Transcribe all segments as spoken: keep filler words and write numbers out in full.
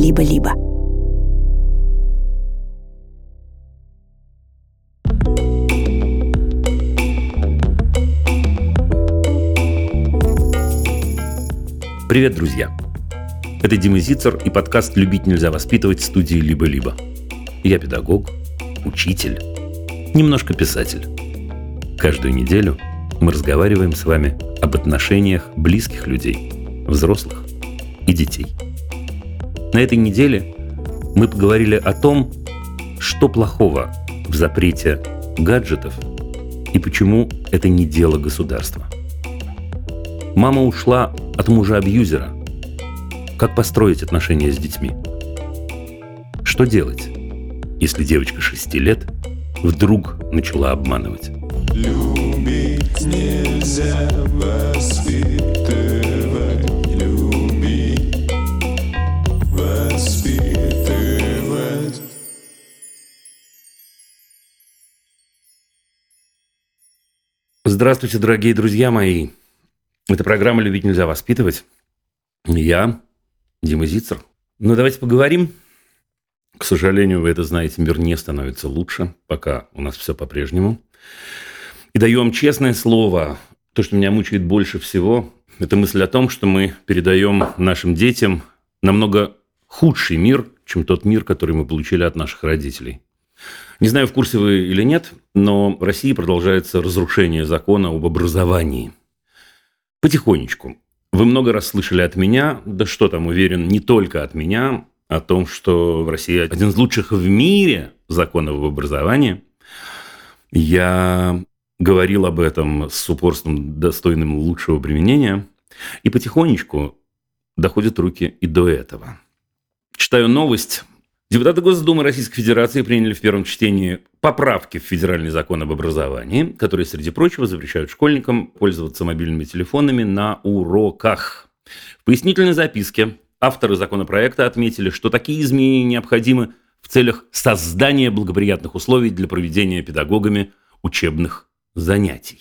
либо-либо. Привет, друзья! Это Дима Зицер и подкаст «Любить нельзя воспитывать» в студии «Либо-либо». Я педагог, учитель, немножко писатель. Каждую неделю мы разговариваем с вами об отношениях близких людей, взрослых и детей. На этой неделе мы поговорили о том, что плохого в запрете гаджетов и почему это не дело государства. Мама ушла от мужа-абьюзера. Как построить отношения с детьми? Что делать, если девочка шести лет вдруг начала обманывать? Любить нельзя воспитывать. Любить воспитывать. Здравствуйте, дорогие друзья мои. Это программа «Любить нельзя воспитывать». Я, Дима Зицер. Ну, давайте поговорим. К сожалению, вы это знаете, мир не становится лучше. Пока у нас все по-прежнему. И даю вам честное слово. То, что меня мучает больше всего, это мысль о том, что мы передаем нашим детям намного худший мир, чем тот мир, который мы получили от наших родителей. Не знаю, в курсе вы или нет, но в России продолжается разрушение закона об образовании. Потихонечку. Вы много раз слышали от меня, да что там, уверен, не только от меня, о том, что в России один из лучших в мире законов об образовании. Я говорил об этом с упорством, достойным лучшего применения. И потихонечку доходят руки и до этого. Читаю новость. Депутаты Госдумы Российской Федерации приняли в первом чтении поправки в федеральный закон об образовании, которые, среди прочего, запрещают школьникам пользоваться мобильными телефонами на уроках. В пояснительной записке авторы законопроекта отметили, что такие изменения необходимы в целях создания благоприятных условий для проведения педагогами учебных занятий.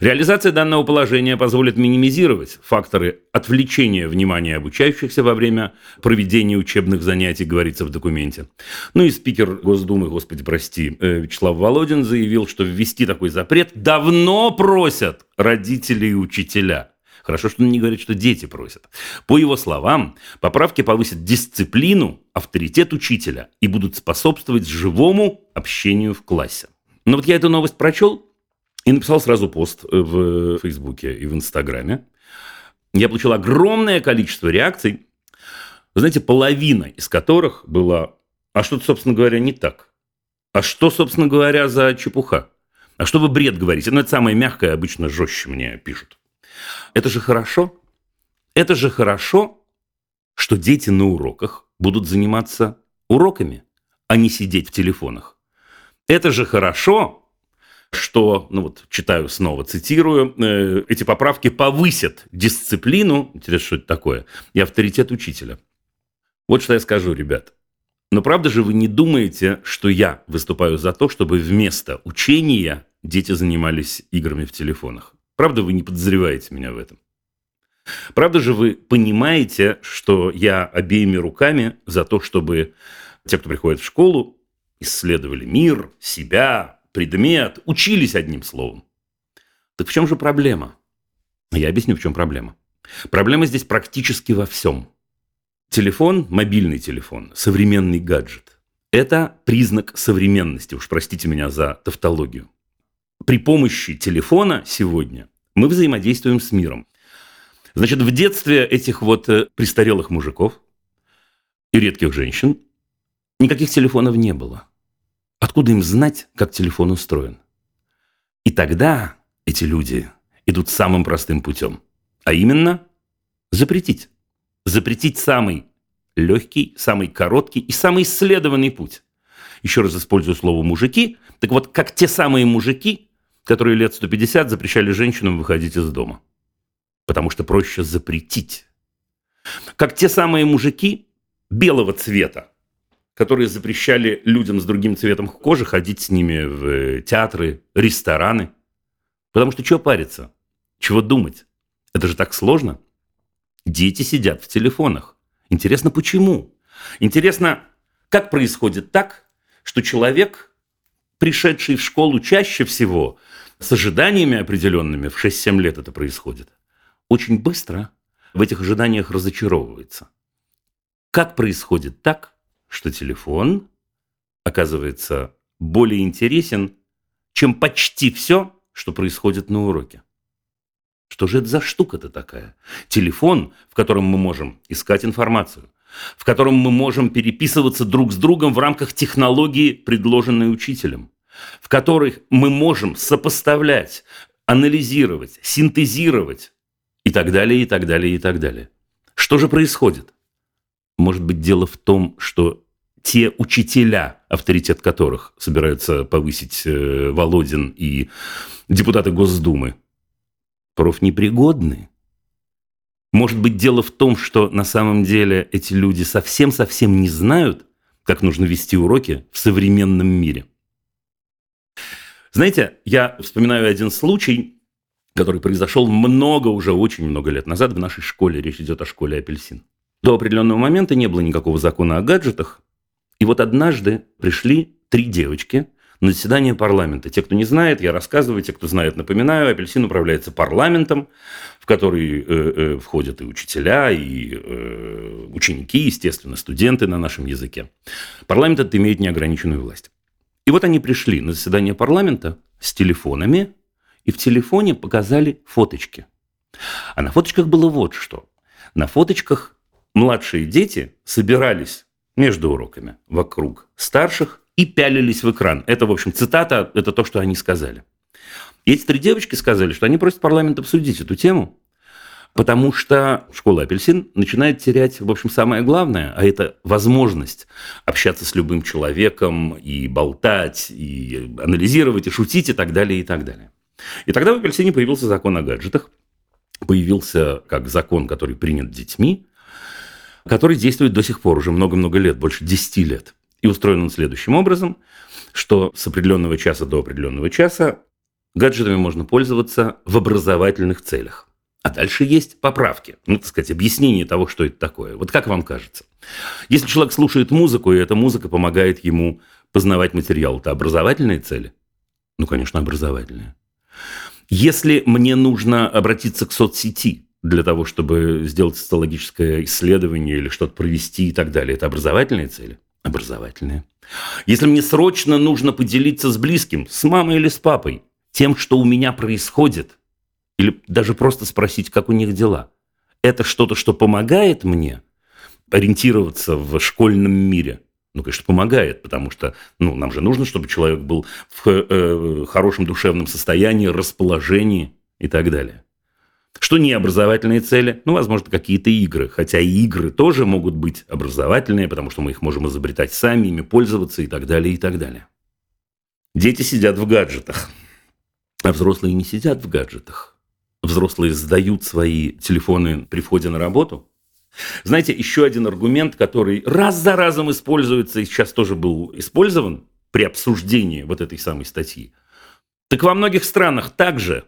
Реализация данного положения позволит минимизировать факторы отвлечения внимания обучающихся во время проведения учебных занятий, говорится в документе. Ну и спикер Госдумы, господи, прости, Вячеслав Володин заявил, что ввести такой запрет давно просят родители и учителя. Хорошо, что он не говорит, что дети просят. По его словам, поправки повысят дисциплину, авторитет учителя и будут способствовать живому общению в классе. Но вот я эту новость прочел и написал сразу пост в Фейсбуке и в Инстаграме. Я получил огромное количество реакций, вы знаете, половина из которых была: а что-то, собственно говоря, не так? А что, собственно говоря, за чепуха? А что вы бред говорите? Ну, это самое мягкое, обычно жестче мне пишут. Это же хорошо. Это же хорошо, что дети на уроках будут заниматься уроками, а не сидеть в телефонах. Это же хорошо, что, ну вот, читаю снова, цитирую, э, эти поправки повысят дисциплину, интересно, что это такое, и авторитет учителя. Вот что я скажу, ребят. Но правда же вы не думаете, что я выступаю за то, чтобы вместо учения дети занимались играми в телефонах? Правда, вы не подозреваете меня в этом? Правда же вы понимаете, что я обеими руками за то, чтобы те, кто приходит в школу, исследовали мир, себя, предмет, учились одним словом. Так в чем же проблема? Я объясню, в чем проблема. Проблема здесь практически во всем. Телефон, мобильный телефон, современный гаджет – это признак современности. Уж простите меня за тавтологию. При помощи телефона сегодня мы взаимодействуем с миром. Значит, в детстве этих вот престарелых мужиков и редких женщин никаких телефонов не было. Откуда им знать, как телефон устроен? И тогда эти люди идут самым простым путем. А именно, запретить. Запретить самый легкий, самый короткий и самый исследованный путь. Еще раз использую слово «мужики». Так вот, как те самые мужики, которые лет сто пятьдесят запрещали женщинам выходить из дома. Потому что проще запретить. Как те самые мужики белого цвета, которые запрещали людям с другим цветом кожи ходить с ними в театры, рестораны. Потому что чего париться? Чего думать? Это же так сложно. Дети сидят в телефонах. Интересно, почему? Интересно, как происходит так, что человек, пришедший в школу чаще всего с ожиданиями определенными, в шесть-семь лет это происходит, очень быстро в этих ожиданиях разочаровывается. Как происходит так, что телефон оказывается более интересен, чем почти все, что происходит на уроке? Что же это за штука-то такая? Телефон, в котором мы можем искать информацию, в котором мы можем переписываться друг с другом в рамках технологии, предложенной учителем, в которых мы можем сопоставлять, анализировать, синтезировать и так далее, и так далее, и так далее. Что же происходит? Может быть, дело в том, что те учителя, авторитет которых собираются повысить Володин и депутаты Госдумы, профнепригодны. Может быть, дело в том, что на самом деле эти люди совсем-совсем не знают, как нужно вести уроки в современном мире. Знаете, я вспоминаю один случай, который произошел много, уже очень много лет назад в нашей школе. Речь идет о школе «Апельсин». До определенного момента не было никакого закона о гаджетах. И вот однажды пришли три девочки на заседание парламента. Те, кто не знает, я рассказываю, те, кто знает, напоминаю, «Апельсин» управляется парламентом, в который э, э, входят и учителя, и э, ученики, естественно, студенты на нашем языке. Парламент этот имеет неограниченную власть. И вот они пришли на заседание парламента с телефонами, и в телефоне показали фоточки. А на фоточках было вот что. На фоточках младшие дети собирались между уроками вокруг старших и пялились в экран. Это, в общем, цитата, это то, что они сказали. И эти три девочки сказали, что они просят парламент обсудить эту тему, потому что школа «Апельсин» начинает терять, в общем, самое главное, а это возможность общаться с любым человеком и болтать, и анализировать, и шутить, и так далее, и так далее. И тогда в «Апельсине» появился закон о гаджетах, появился как закон, который принят детьми, который действует до сих пор уже много-много лет, больше десяти лет. И устроен он следующим образом, что с определенного часа до определенного часа гаджетами можно пользоваться в образовательных целях. А дальше есть поправки, ну, так сказать, объяснение того, что это такое. Вот как вам кажется? Если человек слушает музыку, и эта музыка помогает ему познавать материал, это образовательные цели? Ну, конечно, образовательные. Если мне нужно обратиться к соцсети для того, чтобы сделать социологическое исследование или что-то провести и так далее, это образовательные цели? Образовательные. Если мне срочно нужно поделиться с близким, с мамой или с папой, тем, что у меня происходит, или даже просто спросить, как у них дела, это что-то, что помогает мне ориентироваться в школьном мире? Ну, конечно, помогает, потому что ну, нам же нужно, чтобы человек был в э, хорошем душевном состоянии, расположении и так далее. Что не образовательные цели? Ну, возможно, какие-то игры. Хотя и игры тоже могут быть образовательные, потому что мы их можем изобретать сами, ими пользоваться и так далее, и так далее. Дети сидят в гаджетах, а взрослые не сидят в гаджетах. Взрослые сдают свои телефоны при входе на работу. Знаете, еще один аргумент, который раз за разом используется и сейчас тоже был использован при обсуждении вот этой самой статьи. Так во многих странах также.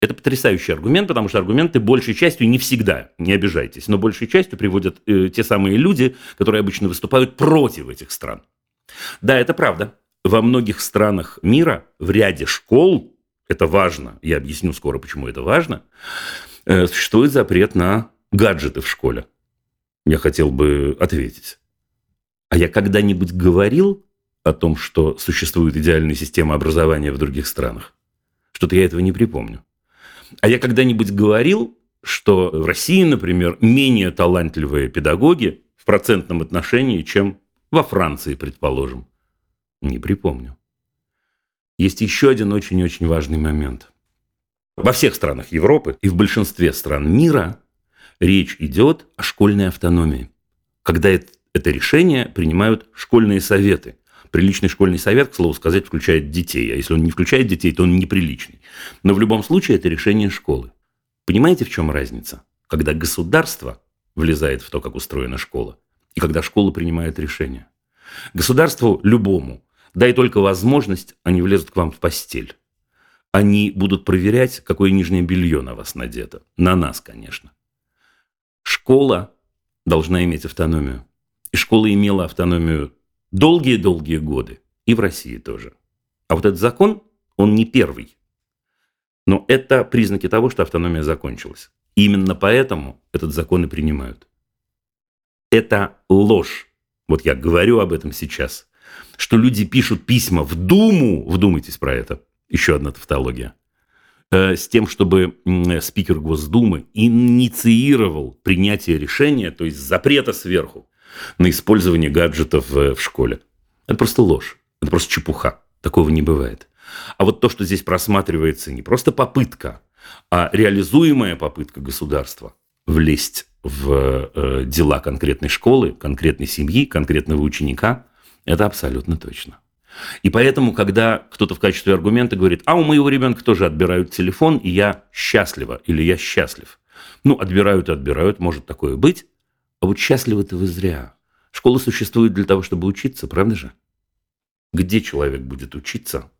Это потрясающий аргумент, потому что аргументы большей частью не всегда, не обижайтесь, но большей частью приводят э, те самые люди, которые обычно выступают против этих стран. Да, это правда. Во многих странах мира, в ряде школ, это важно, я объясню скоро, почему это важно, э, существует запрет на гаджеты в школе. Я хотел бы ответить. А я когда-нибудь говорил о том, что существует идеальная система образования в других странах? Что-то я этого не припомню. А я когда-нибудь говорил, что в России, например, менее талантливые педагоги в процентном отношении, чем во Франции, предположим? Не припомню. Есть еще один очень-очень важный момент. Во всех странах Европы и в большинстве стран мира речь идет о школьной автономии, когда это решение принимают школьные советы. Приличный школьный совет, к слову сказать, включает детей. А если он не включает детей, то он неприличный. Но в любом случае это решение школы. Понимаете, в чем разница? Когда государство влезает в то, как устроена школа, и когда школа принимает решение. Государству любому дай только возможность, они влезут к вам в постель. Они будут проверять, какое нижнее белье на вас надето. На нас, конечно. Школа должна иметь автономию. И школа имела автономию долгие-долгие годы. И в России тоже. А вот этот закон, он не первый. Но это признаки того, что автономия закончилась. И именно поэтому этот закон и принимают. Это ложь. Вот я говорю об этом сейчас. Что люди пишут письма в Думу, вдумайтесь про это, еще одна тавтология, с тем, чтобы спикер Госдумы инициировал принятие решения, то есть запрета сверху на использование гаджетов в школе. Это просто ложь, это просто чепуха, такого не бывает. А вот то, что здесь просматривается, не просто попытка, а реализуемая попытка государства влезть в дела конкретной школы, конкретной семьи, конкретного ученика, это абсолютно точно. И поэтому, когда кто-то в качестве аргумента говорит, а у моего ребенка тоже отбирают телефон, и я счастлива, или я счастлив. Ну, отбирают и отбирают, может такое быть. А вот счастливы-то вы зря. Школа существует для того, чтобы учиться, правда же? Где человек будет учиться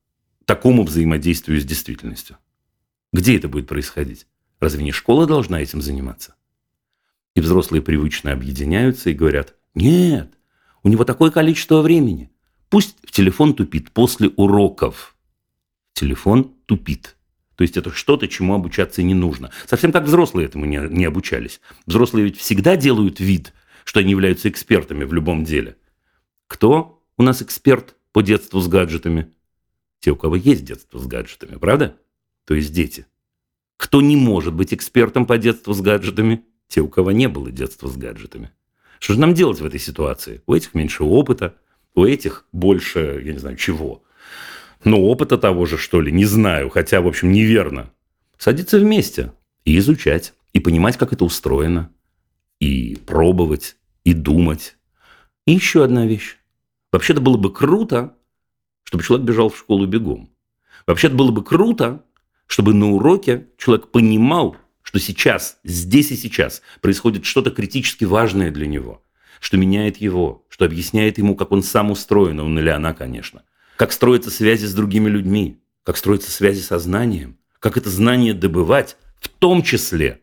такому взаимодействию с действительностью? Где это будет происходить? Разве не школа должна этим заниматься? И взрослые привычно объединяются и говорят, нет, у него такое количество времени. Пусть телефон тупит после уроков. Телефон тупит. То есть это что-то, чему обучаться не нужно. Совсем как взрослые этому не, не обучались. Взрослые ведь всегда делают вид, что они являются экспертами в любом деле. Кто у нас эксперт по детству с гаджетами? Те, у кого есть детство с гаджетами, правда? То есть дети. Кто не может быть экспертом по детству с гаджетами? Те, у кого не было детства с гаджетами. Что же нам делать в этой ситуации? У этих меньше опыта. У этих больше, я не знаю, чего. Но опыта того же, что ли, не знаю. Хотя, в общем, неверно. Садиться вместе и изучать. И понимать, как это устроено. И пробовать, и думать. И еще одна вещь. Вообще-то было бы круто, чтобы человек бежал в школу бегом. Вообще-то было бы круто, чтобы на уроке человек понимал, что сейчас, здесь и сейчас происходит что-то критически важное для него. Что меняет его, что объясняет ему, как он сам устроен, он или она, конечно. Как строятся связи с другими людьми, как строятся связи со знанием, как это знание добывать, в том числе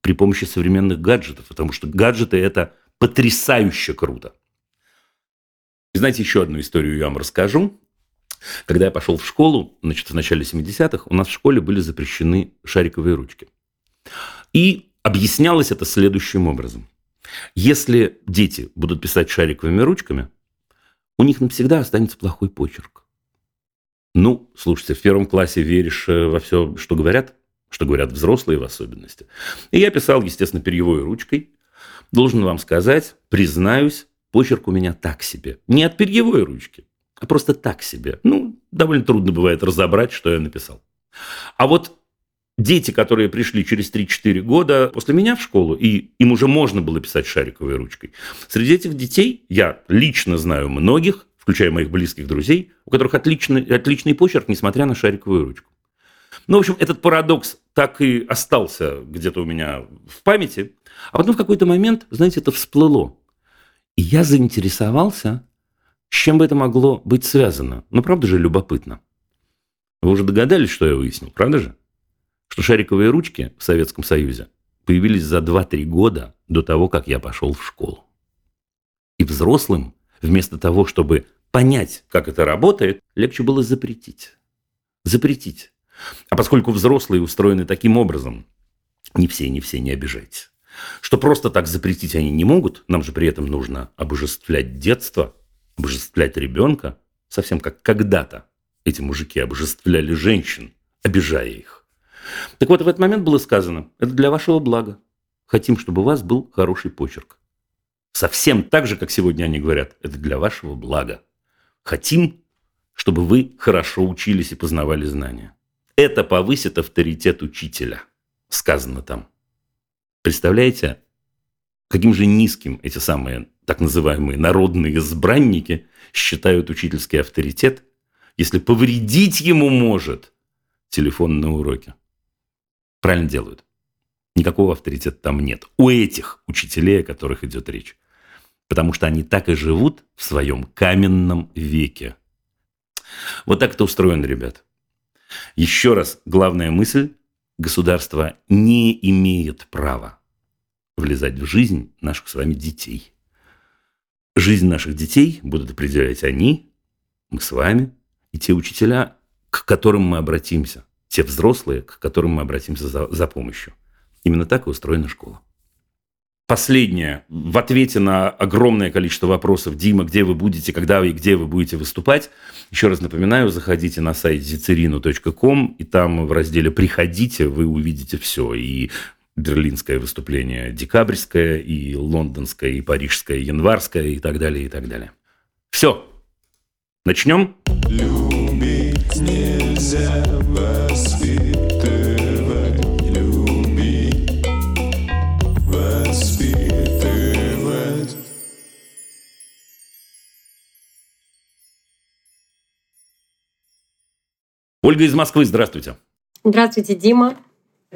при помощи современных гаджетов, потому что гаджеты – это потрясающе круто. И знаете, еще одну историю я вам расскажу. Когда я пошел в школу, значит, в начале семидесятых, у нас в школе были запрещены шариковые ручки. И объяснялось это следующим образом. Если дети будут писать шариковыми ручками, у них навсегда останется плохой почерк. Ну, слушайте, в первом классе веришь во все, что говорят, что говорят взрослые в особенности. И я писал, естественно, перьевой ручкой. Должен вам сказать, признаюсь, почерк у меня так себе. Не от перьевой ручки, а просто так себе. Ну, довольно трудно бывает разобрать, что я написал. А вот дети, которые пришли через три-четыре года после меня в школу, и им уже можно было писать шариковой ручкой. Среди этих детей я лично знаю многих, включая моих близких друзей, у которых отличный, отличный почерк, несмотря на шариковую ручку. Ну, в общем, этот парадокс так и остался где-то у меня в памяти. А потом в какой-то момент, знаете, это всплыло. И я заинтересовался, с чем бы это могло быть связано. Ну, правда же, любопытно. Вы уже догадались, что я выяснил, правда же? Что шариковые ручки в Советском Союзе появились за два-три года до того, как я пошел в школу. И взрослым, вместо того, чтобы понять, как это работает, легче было запретить. Запретить. А поскольку взрослые устроены таким образом, не все, не все, не обижайтесь, что просто так запретить они не могут, нам же при этом нужно обожествлять детство, обожествлять ребенка, совсем как когда-то эти мужики обожествляли женщин, обижая их. Так вот, в этот момент было сказано, это для вашего блага. Хотим, чтобы у вас был хороший почерк. Совсем так же, как сегодня они говорят, это для вашего блага. Хотим, чтобы вы хорошо учились и познавали знания. Это повысит авторитет учителя, сказано там. Представляете, каким же низким эти самые так называемые народные избранники считают учительский авторитет, если повредить ему может телефон на уроке. Правильно делают. Никакого авторитета там нет. У этих учителей, о которых идет речь. Потому что они так и живут в своем каменном веке. Вот так это устроено, ребят. Еще раз, главная мысль. Государство не имеет права влезать в жизнь наших с вами детей. Жизнь наших детей будут определять они, мы с вами, и те учителя, к которым мы обратимся, те взрослые, к которым мы обратимся за, за помощью. Именно так и устроена школа. Последнее. В ответе на огромное количество вопросов: Дима, где вы будете, когда вы и где вы будете выступать? Еще раз напоминаю, заходите на сайт зизирино точка ком, и там в разделе «Приходите» вы увидите все. И берлинское выступление декабрьское, и лондонское, и парижское, и январское, и так далее, и так далее. Все. Начнем? Любить нельзя воспитывать. Любить воспитывать. Ольга из Москвы, здравствуйте. Здравствуйте, Дима.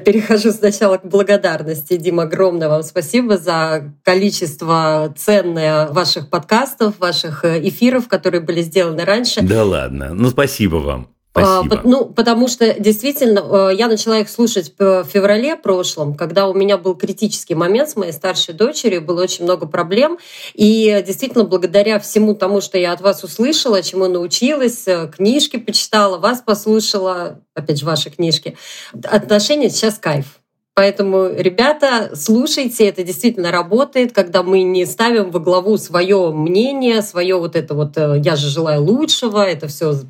Перехожу сначала к благодарности. Дима, огромное вам спасибо за количество ценных ваших подкастов, ваших эфиров, которые были сделаны раньше. Да ладно, ну спасибо вам. Спасибо. Ну, потому что действительно я начала их слушать в феврале прошлом, когда у меня был критический момент с моей старшей дочерью, было очень много проблем. И действительно, благодаря всему тому, что я от вас услышала, чему научилась, книжки почитала, вас послушала, опять же, ваши книжки, отношения сейчас кайф. Поэтому, ребята, слушайте, это действительно работает, когда мы не ставим во главу свое мнение, свое вот это вот «я же желаю лучшего», это все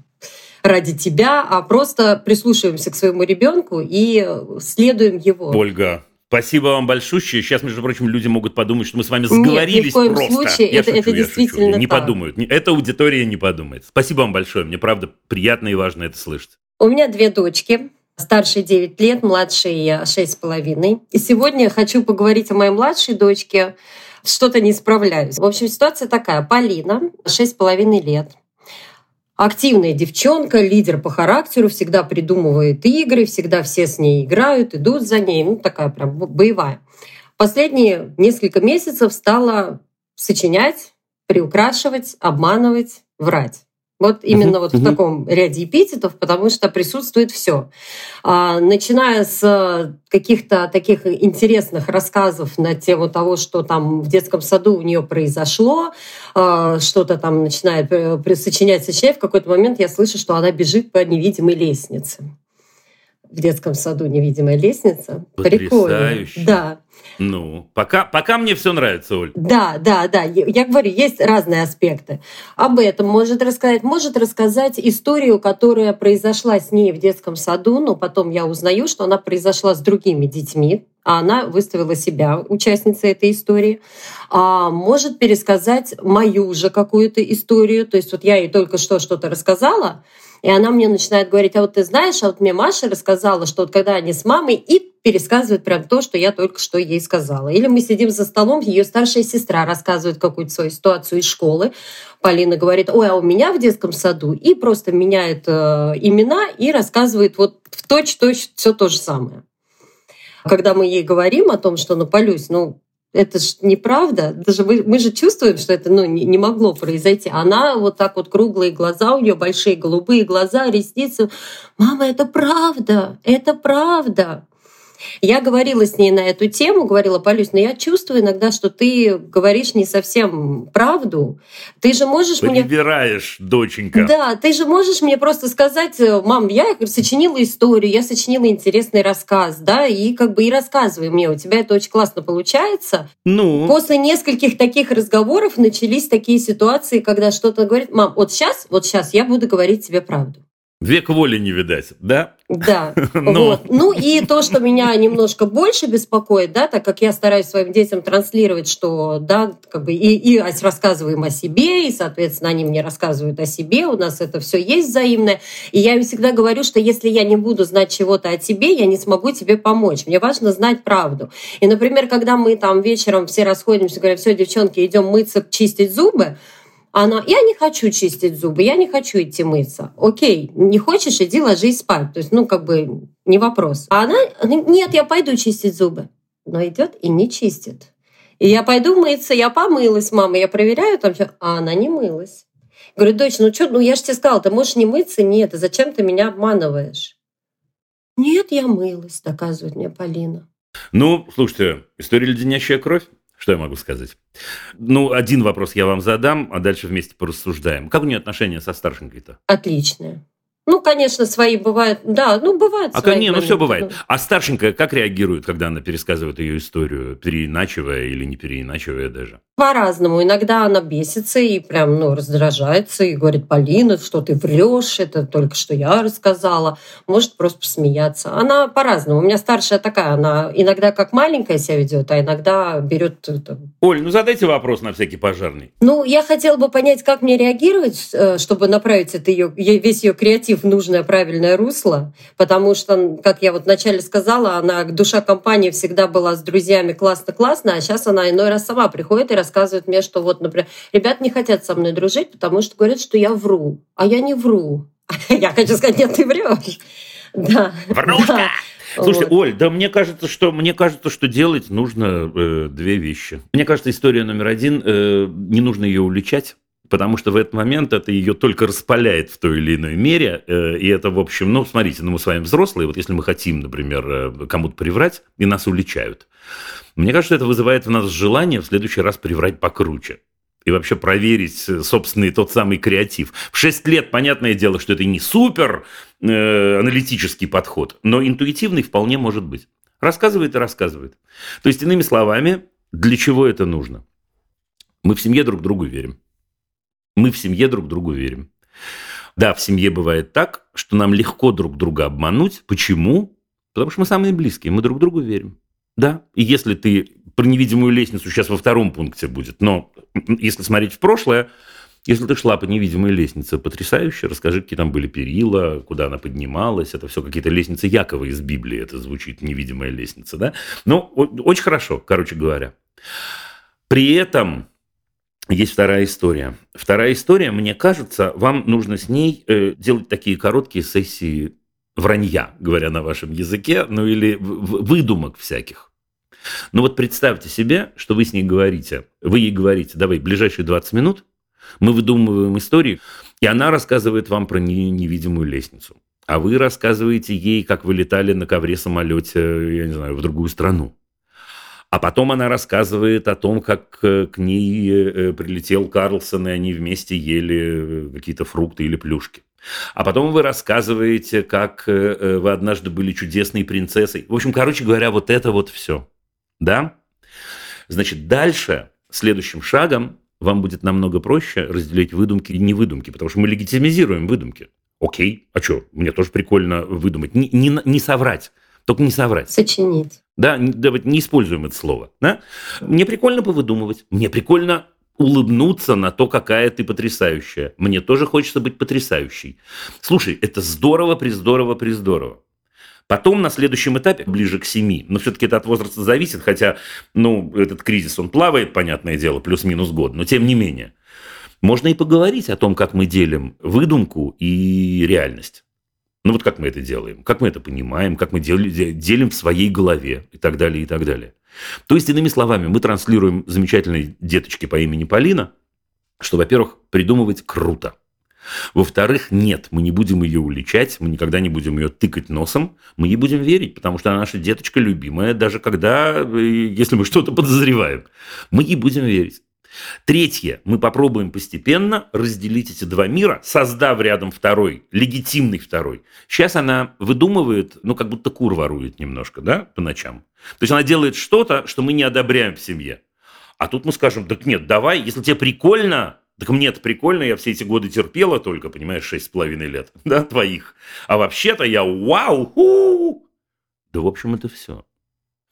ради тебя, а просто прислушиваемся к своему ребенку и следуем его. Ольга, спасибо вам большущее. Сейчас, между прочим, люди могут подумать, что мы с вами сговорились просто. Нет, ни в коем просто. случае. Я это, шучу, это действительно так. Не подумают. Эта аудитория не подумает. Спасибо вам большое. Мне, правда, приятно и важно это слышать. У меня две дочки. Старшей девять лет, младшей шесть с половиной. И сегодня хочу поговорить о моей младшей дочке. Что-то не справляюсь. В общем, ситуация такая. Полина, шесть с половиной лет. Активная девчонка, лидер по характеру, всегда придумывает игры, всегда все с ней играют, идут за ней. Ну, такая прям боевая. Последние несколько месяцев стала сочинять, приукрашивать, обманывать, врать. Вот именно uh-huh, вот uh-huh. в таком ряде эпитетов, потому что присутствует все, начиная с каких-то таких интересных рассказов на тему того, что там в детском саду у нее произошло, что-то там начинает сочинять, сочинять. В какой-то момент я слышу, что она бежит по невидимой лестнице. В детском саду невидимая лестница. Потрясающе. Прикольно. Да. Ну, пока, пока мне все нравится, Оль. Да, да, да. Я говорю, есть разные аспекты. Об этом может рассказать. Может рассказать историю, которая произошла с ней в детском саду, но потом я узнаю, что она произошла с другими детьми, а она выставила себя участницей этой истории. А может пересказать мою же какую-то историю. То есть вот я ей только что что-то рассказала, и она мне начинает говорить: а вот ты знаешь, а вот мне Маша рассказала, что вот когда они с мамой, и пересказывают прям то, что я только что ей сказала. Или мы сидим за столом, ее старшая сестра рассказывает какую-то свою ситуацию из школы. Полина говорит: ой, а у меня в детском саду, и просто меняет э, имена и рассказывает вот в точь-в-точь все то же самое. Когда мы ей говорим о том, что ну, Полюсь, ну, это же неправда. Даже мы, мы же чувствуем, что это ну, не, не могло произойти. Она вот так вот, круглые глаза, у нее большие голубые глаза, ресницы. «Мама, это правда! Это правда!» Я говорила с ней на эту тему, говорила: Полюсь, но я чувствую иногда, что ты говоришь не совсем правду. Ты же можешь мне... Перебираешь, доченька. Да, ты же можешь мне просто сказать: мам, я сочинила историю, я сочинила интересный рассказ, да, и как бы и рассказывай мне, у тебя это очень классно получается. Ну? После нескольких таких разговоров начались такие ситуации, когда что-то говорит: мам, вот сейчас, вот сейчас я буду говорить тебе правду. Век воли не видать, да? Да. Но. Вот. Ну и то, что меня немножко больше беспокоит, да, так как я стараюсь своим детям транслировать, что да, как бы и, и рассказываем о себе, и, соответственно, они мне рассказывают о себе, у нас это все есть взаимное. И я им всегда говорю, что если я не буду знать чего-то о тебе, я не смогу тебе помочь. Мне важно знать правду. И, например, когда мы там вечером все расходимся, говорим: все, девчонки, идем мыться, чистить зубы. Она: я не хочу чистить зубы, я не хочу идти мыться. Окей, не хочешь, иди ложись спать. То есть, ну, как бы не вопрос. А она: нет, я пойду чистить зубы. Но идет и не чистит. И я пойду мыться, я помылась, мама, я проверяю там все. А она не мылась. Говорю: дочь, ну что, ну я же тебе сказала, ты можешь не мыться? Нет, и зачем ты меня обманываешь? Нет, я мылась, доказывает мне Полина. Ну, слушайте, история «Леденящая кровь». Что я могу сказать? Ну, один вопрос я вам задам, а дальше вместе порассуждаем. Как у нее отношения со старшенькой-то? Отличные. Ну, конечно, свои бывают. Да, ну, бывают а, свои. А, не, ну, все бывает. А старшенькая как реагирует, когда она пересказывает ее историю, переиначивая или не переиначивая даже? По-разному. Иногда она бесится и прям, ну, раздражается, и говорит: Полина, что ты врешь, это только что я рассказала. Может просто посмеяться. Она по-разному. У меня старшая такая, она иногда как маленькая себя ведет, а иногда берет... Там... Оль, ну, задайте вопрос на всякий пожарный. Ну, я хотела бы понять, как мне реагировать, чтобы направить это ее, весь ее креатив в нужное правильное русло, потому что, как я вот вначале сказала, она душа компании всегда была с друзьями классно-классно, а сейчас она иной раз сама приходит и рассказывает мне, что вот, например, ребят не хотят со мной дружить, потому что говорят, что я вру, а я не вру. Я хочу сказать: нет, ты врешь. Да. Врушка! Слушайте, вот. Оль, да мне кажется, что, мне кажется, что делать нужно э, две вещи. Мне кажется, история номер один, э, не нужно ее уличать, потому что в этот момент это ее только распаляет в той или иной мере. И это, в общем, ну, смотрите, ну, мы с вами взрослые, вот если мы хотим, например, кому-то приврать, и нас уличают, мне кажется, это вызывает в нас желание в следующий раз приврать покруче. И вообще проверить собственный тот самый креатив. В шесть лет, понятное дело, что это не супер э, аналитический подход, но интуитивный вполне может быть. Рассказывает и рассказывает. То есть, иными словами, для чего это нужно? Мы в семье друг другу верим. Мы в семье друг другу верим. Да, в семье бывает так, что нам легко друг друга обмануть. Почему? Потому что мы самые близкие, мы друг другу верим. Да, и если ты про невидимую лестницу сейчас во втором пункте будет, но если смотреть в прошлое, если ты шла по невидимой лестнице, потрясающе, расскажи, какие там были перила, куда она поднималась, это все какие-то лестницы Якова из Библии, это звучит невидимая лестница, да? Ну, очень хорошо, короче говоря. При этом... Есть вторая история. Вторая история, мне кажется, вам нужно с ней э, делать такие короткие сессии вранья, говоря на вашем языке, ну или в- выдумок всяких. Ну вот представьте себе, что вы с ней говорите, вы ей говорите: давай, ближайшие двадцать минут мы выдумываем истории, и она рассказывает вам про не- невидимую лестницу. А вы рассказываете ей, как вы летали на ковре-самолете, я не знаю, в другую страну. А потом она рассказывает о том, как к ней прилетел Карлсон, и они вместе ели какие-то фрукты или плюшки. А потом вы рассказываете, как вы однажды были чудесной принцессой. В общем, короче говоря, вот это вот все. Да? Значит, дальше, следующим шагом, вам будет намного проще разделить выдумки и невыдумки, потому что мы легитимизируем выдумки. Окей, а что, мне тоже прикольно выдумать. Не, не, не соврать, только не соврать. Сочинить. Да, давайте не используем это слово. Да? Мне прикольно повыдумывать. Мне прикольно улыбнуться на то, какая ты потрясающая. Мне тоже хочется быть потрясающей. Слушай, это здорово, приздорово, приздорово. Потом на следующем этапе, ближе к семи, но все-таки это от возраста зависит, хотя, ну, этот кризис, он плавает, понятное дело, плюс-минус год, но тем не менее. Можно и поговорить о том, как мы делим выдумку и реальность. Ну вот как мы это делаем, как мы это понимаем, как мы делим в своей голове и так далее, и так далее. То есть, иными словами, мы транслируем замечательной деточке по имени Полина, что, во-первых, придумывать круто. Во-вторых, нет, мы не будем ее уличать, мы никогда не будем ее тыкать носом, мы ей будем верить, потому что она наша деточка любимая, даже когда, если мы что-то подозреваем, мы ей будем верить. Третье. Мы попробуем постепенно разделить эти два мира, создав рядом второй, легитимный второй. Сейчас она выдумывает, ну, как будто кур ворует немножко, да, по ночам. То есть она делает что-то, что мы не одобряем в семье. А тут мы скажем: так нет, давай, если тебе прикольно, так мне-то прикольно, я все эти годы терпела только, понимаешь, шесть с половиной лет, да, твоих. А вообще-то я вау, ху! Да, в общем, это все.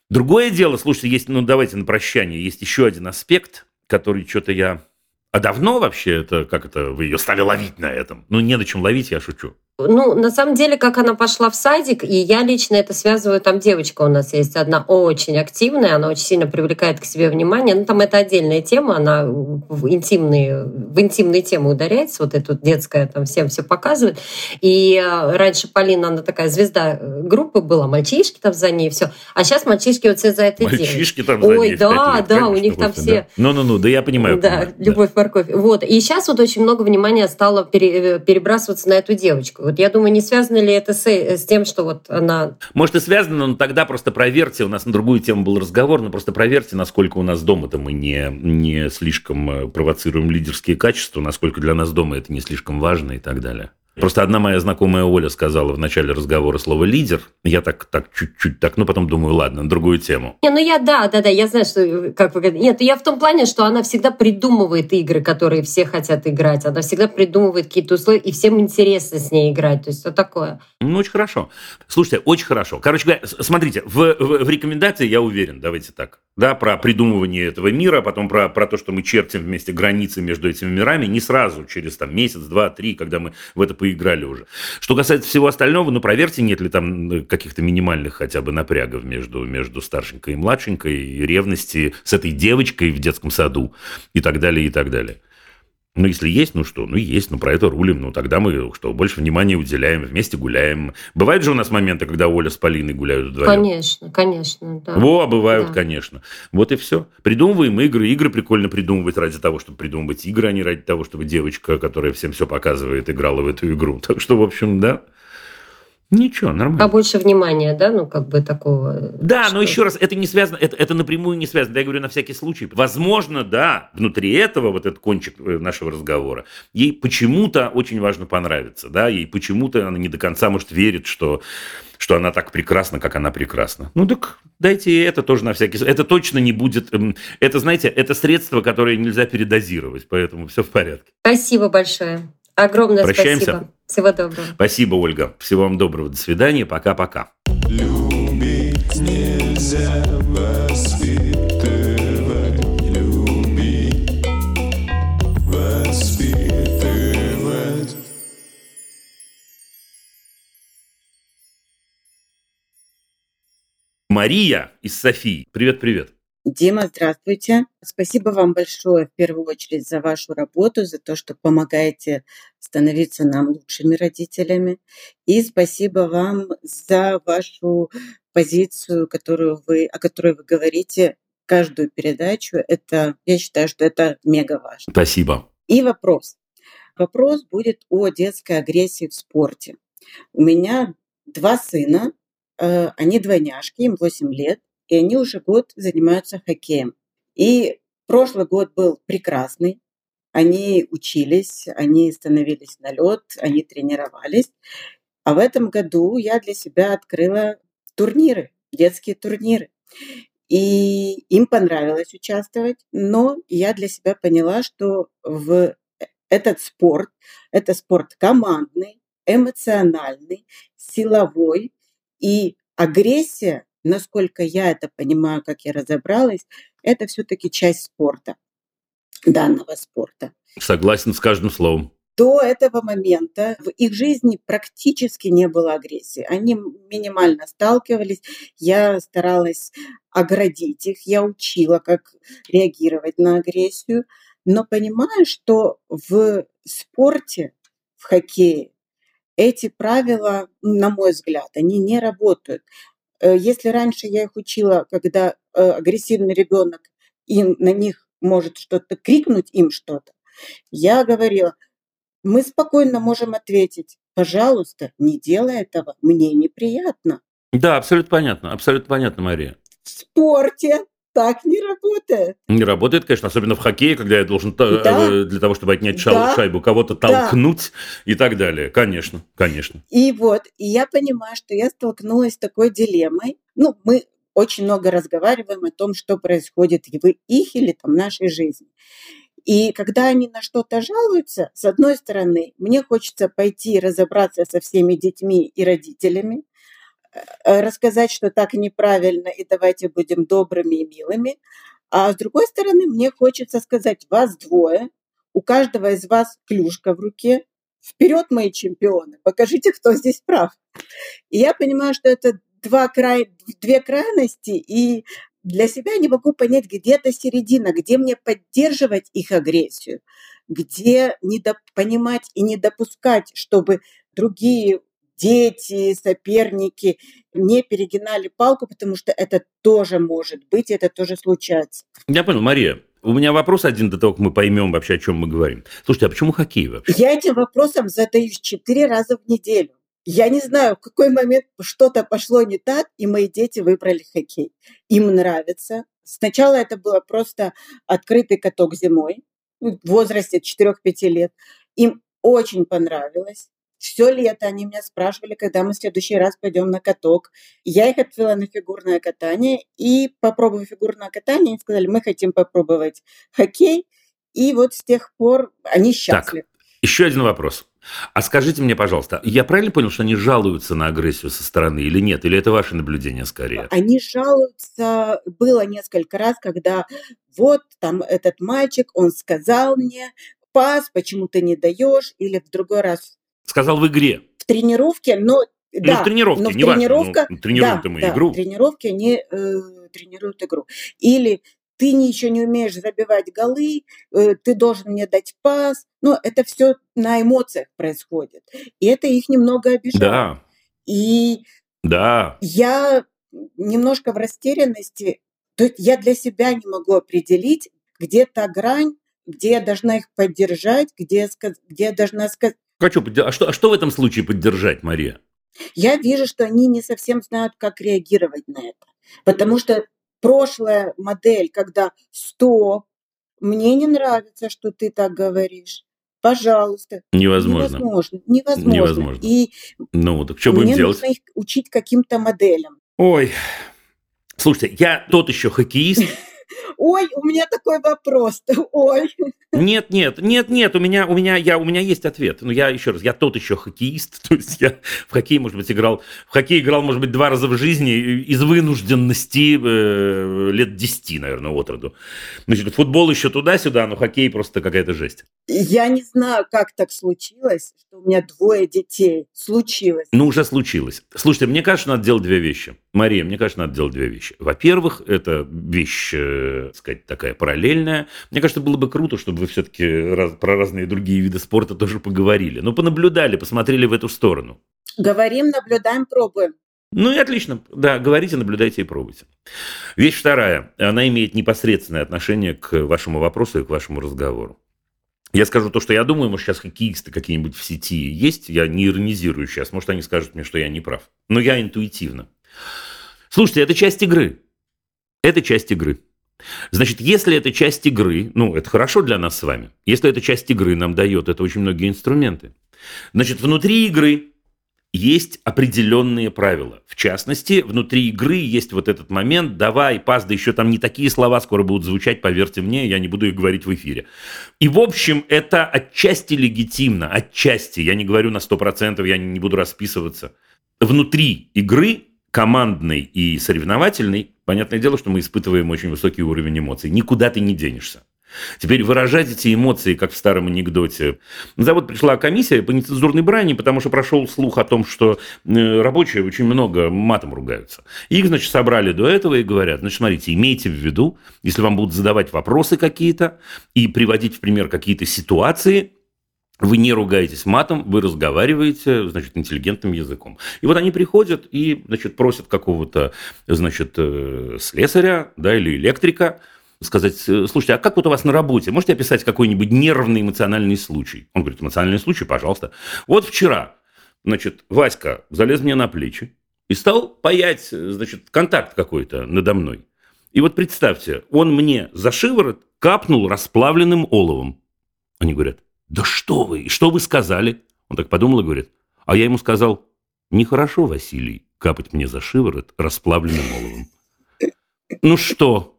Другое дело, слушайте, есть, ну, давайте на прощание, есть еще один аспект, который что-то я... А давно вообще это, как это, вы ее стали ловить на этом? Ну, не на чем ловить, я шучу. Ну, на самом деле, как она пошла в садик, и я лично это связываю, там девочка у нас есть одна очень активная, она очень сильно привлекает к себе внимание, ну, там это отдельная тема, она в интимные, в интимные темы ударяется, вот эта вот детская, там всем все показывает, и раньше Полина, она такая звезда группы была, мальчишки там за ней, все, а сейчас мальчишки вот все за это делают. Мальчишки делают. Там за Ой, ней. Ой, да, лет, да, конечно, у них там все... Да. Ну-ну-ну, да я понимаю. Да, понимаю, любовь, да. Морковь. Вот, и сейчас вот очень много внимания стало пере, перебрасываться на эту девочку. Вот я думаю, не связано ли это с, с тем, что вот она... Может, и связано, но тогда просто проверьте, у нас на другую тему был разговор, но просто проверьте, насколько у нас дома-то мы не, не слишком провоцируем лидерские качества, насколько для нас дома это не слишком важно и так далее. Просто одна моя знакомая Оля сказала в начале разговора слово «лидер». Я так, так чуть-чуть так, но потом думаю, ладно, на другую тему. Не, ну я, да, да, да, я знаю, что, как вы говорите. Нет, я в том плане, что она всегда придумывает игры, которые все хотят играть. Она всегда придумывает какие-то условия, и всем интересно с ней играть. То есть вот такое. Ну, очень хорошо. Слушайте, очень хорошо. Короче говоря, смотрите, в, в, в рекомендации я уверен, давайте так, да, про придумывание этого мира, потом про, про то, что мы чертим вместе границы между этими мирами, не сразу, через там месяц, два, три, когда мы в это играли уже. Что касается всего остального, ну, проверьте, нет ли там каких-то минимальных хотя бы напрягов между, между старшенькой и младшенькой, и ревности с этой девочкой в детском саду и так далее, и так далее. Ну, если есть, ну что? Ну, есть, ну, про это рулим, ну, тогда мы что, больше внимания уделяем, вместе гуляем. Бывают же у нас моменты, когда Оля с Полиной гуляют вдвоем? Конечно, конечно, да. Во, бывают, да. Конечно. Вот и все. Придумываем игры. Игры прикольно придумывать ради того, чтобы придумывать игры, а не ради того, чтобы девочка, которая всем все показывает, играла в эту игру. Так что, в общем, да. Ничего, нормально. Побольше внимания, да, ну, как бы такого... Да, что... но еще раз, это не связано, это, это напрямую не связано. Я говорю на всякий случай. Возможно, да, внутри этого, вот этот кончик нашего разговора, ей почему-то очень важно понравиться, да, ей почему-то она не до конца, может, верит, что, что она так прекрасна, как она прекрасна. Ну, так дайте это тоже на всякий случай. Это точно не будет... Это, знаете, это средство, которое нельзя передозировать, поэтому все в порядке. Спасибо большое. Огромное Прощаемся. Спасибо. Всего доброго. Спасибо, Ольга. Всего вам доброго. До свидания. Пока-пока. Любить нельзя воспитывать. Любить воспитывать. Мария из Софии. Привет-привет. Дима, здравствуйте. Спасибо вам большое в первую очередь за вашу работу, за то, что помогаете становиться нам лучшими родителями. И спасибо вам за вашу позицию, которую вы, о которой вы говорите каждую передачу. Это, я считаю, что это мега важно. Спасибо. И вопрос. Вопрос будет о детской агрессии в спорте. У меня два сына, они двойняшки, им восемь лет. И они уже год занимаются хоккеем. И прошлый год был прекрасный. Они учились, они становились на лед, они тренировались. А в этом году я для себя открыла турниры, детские турниры. И им понравилось участвовать, но я для себя поняла, что в этот спорт, это спорт командный, эмоциональный, силовой, и агрессия, насколько я это понимаю, как я разобралась, это все-таки часть спорта, данного спорта. Согласен с каждым словом. До этого момента в их жизни практически не было агрессии. Они минимально сталкивались. Я старалась оградить их. Я учила, как реагировать на агрессию. Но понимаю, что в спорте, в хоккее, эти правила, на мой взгляд, они не работают. Если раньше я их учила, когда агрессивный ребенок, им, на них может что-то крикнуть, им что-то, я говорила, мы спокойно можем ответить, пожалуйста, не делай этого, мне неприятно. Да, абсолютно понятно, абсолютно понятно, Мария. В спорте так не работает. Не работает, конечно, особенно в хоккее, когда я должен да. для того, чтобы отнять да. шайбу, кого-то толкнуть да. и так далее. Конечно, конечно. И вот, и я понимаю, что я столкнулась с такой дилеммой. Ну, мы очень много разговариваем о том, что происходит в их или там, нашей жизни. И когда они на что-то жалуются, с одной стороны, мне хочется пойти разобраться со всеми детьми и родителями, рассказать, что так неправильно, и давайте будем добрыми и милыми. А с другой стороны, мне хочется сказать, вас двое, у каждого из вас клюшка в руке, вперед, мои чемпионы, покажите, кто здесь прав. И я понимаю, что это два край, две крайности, и для себя я не могу понять, где-то середина, где мне поддерживать их агрессию, где не понимать и не допускать, чтобы другие дети, соперники не перегинали палку, потому что это тоже может быть, это тоже случается. Я понял, Мария. У меня вопрос один до того, как мы поймем вообще, о чем мы говорим. Слушайте, а почему хоккей вообще? Я этим вопросом задаюсь четыре раза в неделю. Я не знаю, в какой момент что-то пошло не так, и мои дети выбрали хоккей. Им нравится. Сначала это было просто открытый каток зимой в возрасте четырех пяти лет. Им очень понравилось. Все лето они меня спрашивали, когда мы в следующий раз пойдем на каток. Я их отвела на фигурное катание. И попробовав фигурное катание, они сказали, мы хотим попробовать хоккей. И вот с тех пор они счастливы. Так, еще один вопрос. А скажите мне, пожалуйста, я правильно понял, что они жалуются на агрессию со стороны или нет? Или это ваше наблюдение скорее? Они жалуются. Было несколько раз, когда вот там этот мальчик, он сказал мне, пас, почему ты не даешь? Или в другой раз... Сказал в игре. В тренировке, но... Да, ну, в тренировке, но в не тренировка, важно. Ну, тренируем да, мы да, игру. Да, в тренировке они э, тренируют игру. Или ты еще не умеешь забивать голы, э, ты должен мне дать пас. Ну, это все на эмоциях происходит. И это их немного обижает. Да. И да. Я немножко в растерянности. То есть я для себя не могу определить, где та грань, где я должна их поддержать, где, где я должна сказать... Хочу, а что, а что в этом случае поддержать, Мария? Я вижу, что они не совсем знают, как реагировать на это. Потому что прошлая модель, когда «стоп, мне не нравится, что ты так говоришь, пожалуйста». Невозможно. Невозможно. Невозможно. Невозможно. И ну, так что будем делать? Мне нужно их учить каким-то моделям. Ой, слушайте, я тот еще хоккеист. Ой, у меня такой вопрос. Ой. Нет, нет, нет, нет, у меня, у меня, я, у меня есть ответ. Но я еще раз, я тот еще хоккеист, то есть я в хоккей, может быть, играл, в хоккей играл, может быть, два раза в жизни из вынужденности э, лет десяти, наверное, от роду. Значит, футбол еще туда-сюда, но хоккей просто какая-то жесть. Я не знаю, как так случилось, что у меня двое детей. Случилось. Ну, уже случилось. Слушайте, мне кажется, надо делать две вещи. Мария, мне кажется, надо делать две вещи. Во-первых, это вещь, так сказать, такая параллельная. Мне кажется, было бы круто, чтобы вы все-таки раз, про разные другие виды спорта тоже поговорили. Ну, понаблюдали, посмотрели в эту сторону. Говорим, наблюдаем, пробуем. Ну и отлично. Да, говорите, наблюдайте и пробуйте. Вещь вторая. Она имеет непосредственное отношение к вашему вопросу и к вашему разговору. Я скажу то, что я думаю, может, сейчас хоккеисты какие-нибудь в сети есть. Я не иронизирую сейчас. Может, они скажут мне, что я не прав. Но я интуитивно. Слушайте, это часть игры. Это часть игры. Значит, если это часть игры, ну, это хорошо для нас с вами. Если это часть игры нам дает, это очень многие инструменты. Значит, внутри игры есть определенные правила. В частности, внутри игры есть вот этот момент, давай, пас, да еще там не такие слова скоро будут звучать, поверьте мне, я не буду их говорить в эфире. И, в общем, это отчасти легитимно, отчасти, я не говорю на сто процентов, я не буду расписываться. Внутри игры... командный и соревновательный, понятное дело, что мы испытываем очень высокий уровень эмоций. Никуда ты не денешься. Теперь выражать эти эмоции, как в старом анекдоте. На завод пришла комиссия по нецензурной брани, потому что прошел слух о том, что рабочие очень много матом ругаются. Их, значит, собрали до этого и говорят, значит, смотрите, имейте в виду, если вам будут задавать вопросы какие-то и приводить в пример какие-то ситуации, вы не ругаетесь матом, вы разговариваете, значит, интеллигентным языком. И вот они приходят и, значит, просят какого-то, значит, слесаря, да, или электрика сказать, слушайте, а как вот у вас на работе? Можете описать какой-нибудь нервный эмоциональный случай? Он говорит, эмоциональный случай, пожалуйста. Вот вчера, значит, Васька залез мне на плечи и стал паять, значит, контакт какой-то надо мной. И вот представьте, он мне за шиворот капнул расплавленным оловом. Они говорят, да что вы, и что вы сказали? Он так подумал и говорит, а я ему сказал, нехорошо, Василий, капать мне за шиворот расплавленным оловом. Ну что?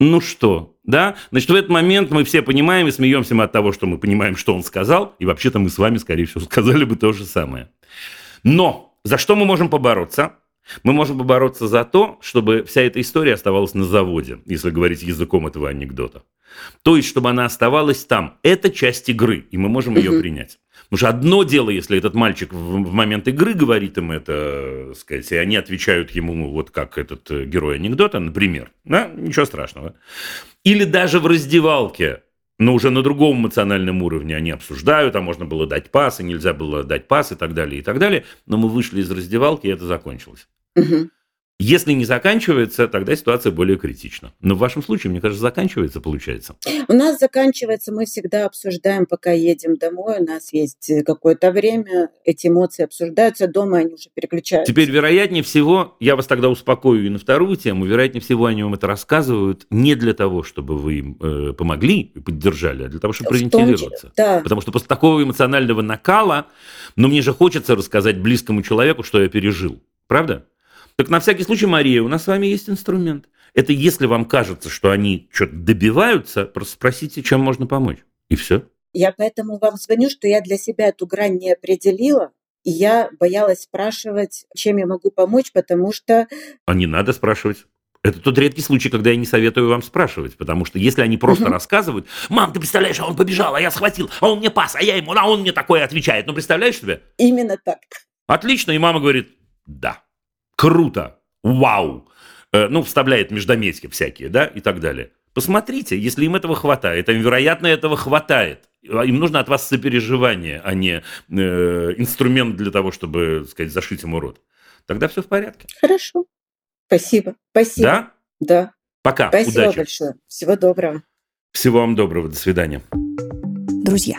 Ну что? Да? Значит, в этот момент мы все понимаем и смеемся мы от того, что мы понимаем, что он сказал, и вообще-то мы с вами, скорее всего, сказали бы то же самое. Но за что мы можем побороться? Мы можем побороться за то, чтобы вся эта история оставалась на заводе, если говорить языком этого анекдота. То есть, чтобы она оставалась там. Это часть игры, и мы можем ее принять. Потому что одно дело, если этот мальчик в момент игры говорит им это, так сказать, и они отвечают ему, вот как этот герой анекдота, например. Да, ничего страшного. Или даже в раздевалке, но уже на другом эмоциональном уровне они обсуждают, а можно было дать пас, и нельзя было дать пас, и так далее, и так далее. Но мы вышли из раздевалки, и это закончилось. Угу. Если не заканчивается, тогда ситуация более критична. Но в вашем случае, мне кажется, заканчивается, получается. У нас заканчивается, мы всегда обсуждаем, пока едем домой, у нас есть какое-то время, эти эмоции обсуждаются, дома они уже переключаются. Теперь, вероятнее всего, я вас тогда успокою и на вторую тему, вероятнее всего, они вам это рассказывают не для того, чтобы вы им э, помогли и поддержали, а для того, чтобы провентилироваться. Да. Потому что после такого эмоционального накала, ну, мне же хочется рассказать близкому человеку, что я пережил. Правда? Так на всякий случай, Мария, у нас с вами есть инструмент. Это если вам кажется, что они что-то добиваются, просто спросите, чем можно помочь. И все. Я поэтому вам звоню, что я для себя эту грань не определила. И я боялась спрашивать, чем я могу помочь, потому что... А не надо спрашивать. Это тот редкий случай, когда я не советую вам спрашивать, потому что если они просто угу. рассказывают, мам, ты представляешь, а он побежал, а я схватил, а он мне пас, а я ему, а он мне такое отвечает. Ну, представляешь себе? Именно так. Отлично. И мама говорит, да. Круто, вау, э, ну, вставляет междометия всякие, да, и так далее. Посмотрите, если им этого хватает, им, вероятно, этого хватает. Им нужно от вас сопереживание, а не э, инструмент для того, чтобы, так сказать, зашить ему рот. Тогда все в порядке. Хорошо. Спасибо. Спасибо. Да? Да. Пока. Спасибо удачи. Большое. Всего доброго. Всего вам доброго. До свидания. Друзья,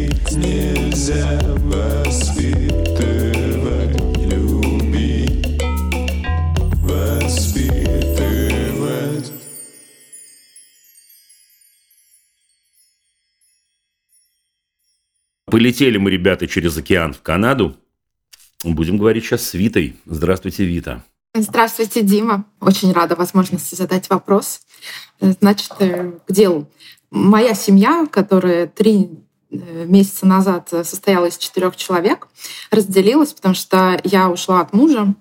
нельзя воспитывать, любить воспитывать. Полетели мы, ребята, через океан в Канаду. Будем говорить сейчас с Витой. Здравствуйте, Вита. Здравствуйте, Дима. Очень рада возможности задать вопрос. Значит, к делу. Моя семья, которая три месяца назад состояла из четырех человек, разделилась, потому что я ушла от мужа.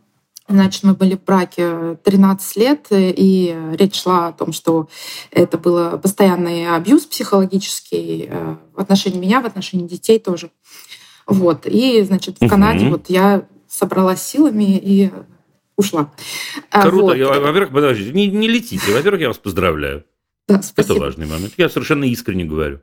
Значит, мы были в браке тринадцать лет, и речь шла о том, что это был постоянный абьюз психологический в отношении меня, в отношении детей тоже. Вот. И, значит, в Канаде вот я собралась силами и ушла. Круто. Вот. Я, во-первых, подождите, не, не летите. Во-первых, я вас поздравляю. Да, это важный момент. Я совершенно искренне говорю.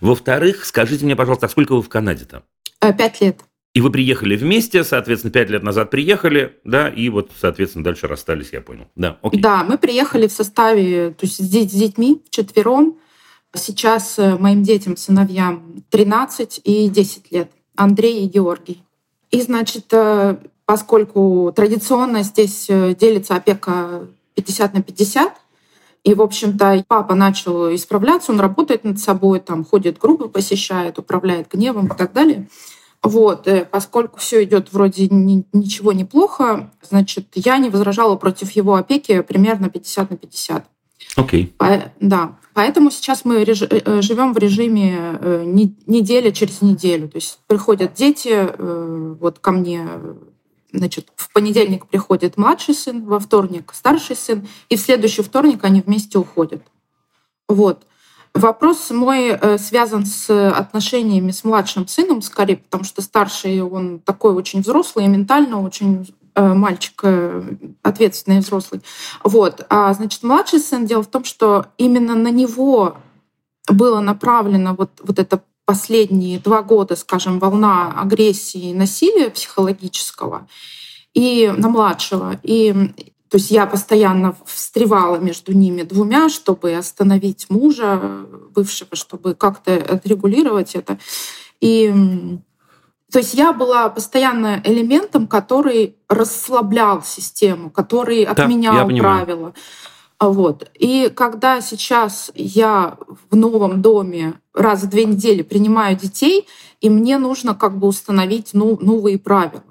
Во-вторых, скажите мне, пожалуйста, а сколько вы в Канаде-то? Пять лет. И вы приехали вместе, соответственно, пять лет назад приехали, да, и вот, соответственно, дальше расстались, я понял. Да, окей. Да, мы приехали в составе, то есть с детьми вчетвером. Сейчас моим детям, сыновьям тринадцать и десять лет. Андрей и Георгий. И, значит, поскольку традиционно здесь делится опека пятьдесят на пятьдесят, и, в общем-то, папа начал исправляться, он работает над собой, там ходит группы, посещает, управляет гневом и так далее. Вот, поскольку все идет вроде ни, ничего неплохо, значит, я не возражала против его опеки примерно пятьдесят на пятьдесят. Окей. Okay. Да, поэтому сейчас мы реж, живем в режиме неделя через неделю. То есть приходят дети вот ко мне. Значит, в понедельник приходит младший сын, во вторник старший сын, и в следующий вторник они вместе уходят. Вот. Вопрос мой связан с отношениями с младшим сыном скорее, потому что старший, он такой очень взрослый, и ментально очень мальчик ответственный и взрослый. Вот. А, значит, младший сын, дело в том, что именно на него было направлено вот, вот это последние два года, скажем, волна агрессии и насилия психологического и на младшего. И, то есть я постоянно встревала между ними двумя, чтобы остановить мужа бывшего, чтобы как-то отрегулировать это. И, то есть я была постоянно элементом, который расслаблял систему, который отменял правила. Вот. И когда сейчас я в новом доме раз в две недели принимаю детей, и мне нужно как бы установить ну, новые правила.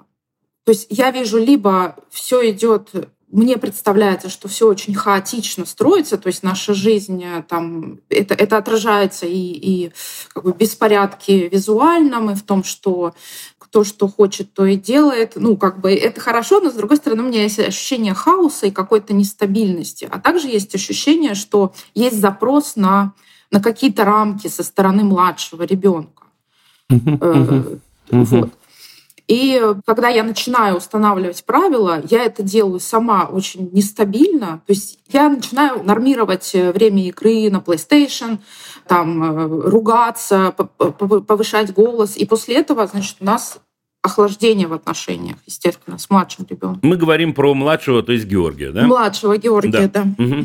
То есть я вижу, либо все идет, мне представляется, что все очень хаотично строится, то есть наша жизнь, там, это, это отражается и, и как бы беспорядки визуально, и в том, что то, что хочет, то и делает. Ну, как бы это хорошо, но, с другой стороны, у меня есть ощущение хаоса и какой-то нестабильности. А также есть ощущение, что есть запрос на, на какие-то рамки со стороны младшего ребенка. Вот. И когда я начинаю устанавливать правила, я это делаю сама очень нестабильно. То есть я начинаю нормировать время игры на PlayStation, там, ругаться, повышать голос. И после этого, значит, у нас охлаждение в отношениях, естественно, с младшим ребенком. Мы говорим про младшего, то есть Георгия, да? Младшего Георгия, да. да. Угу.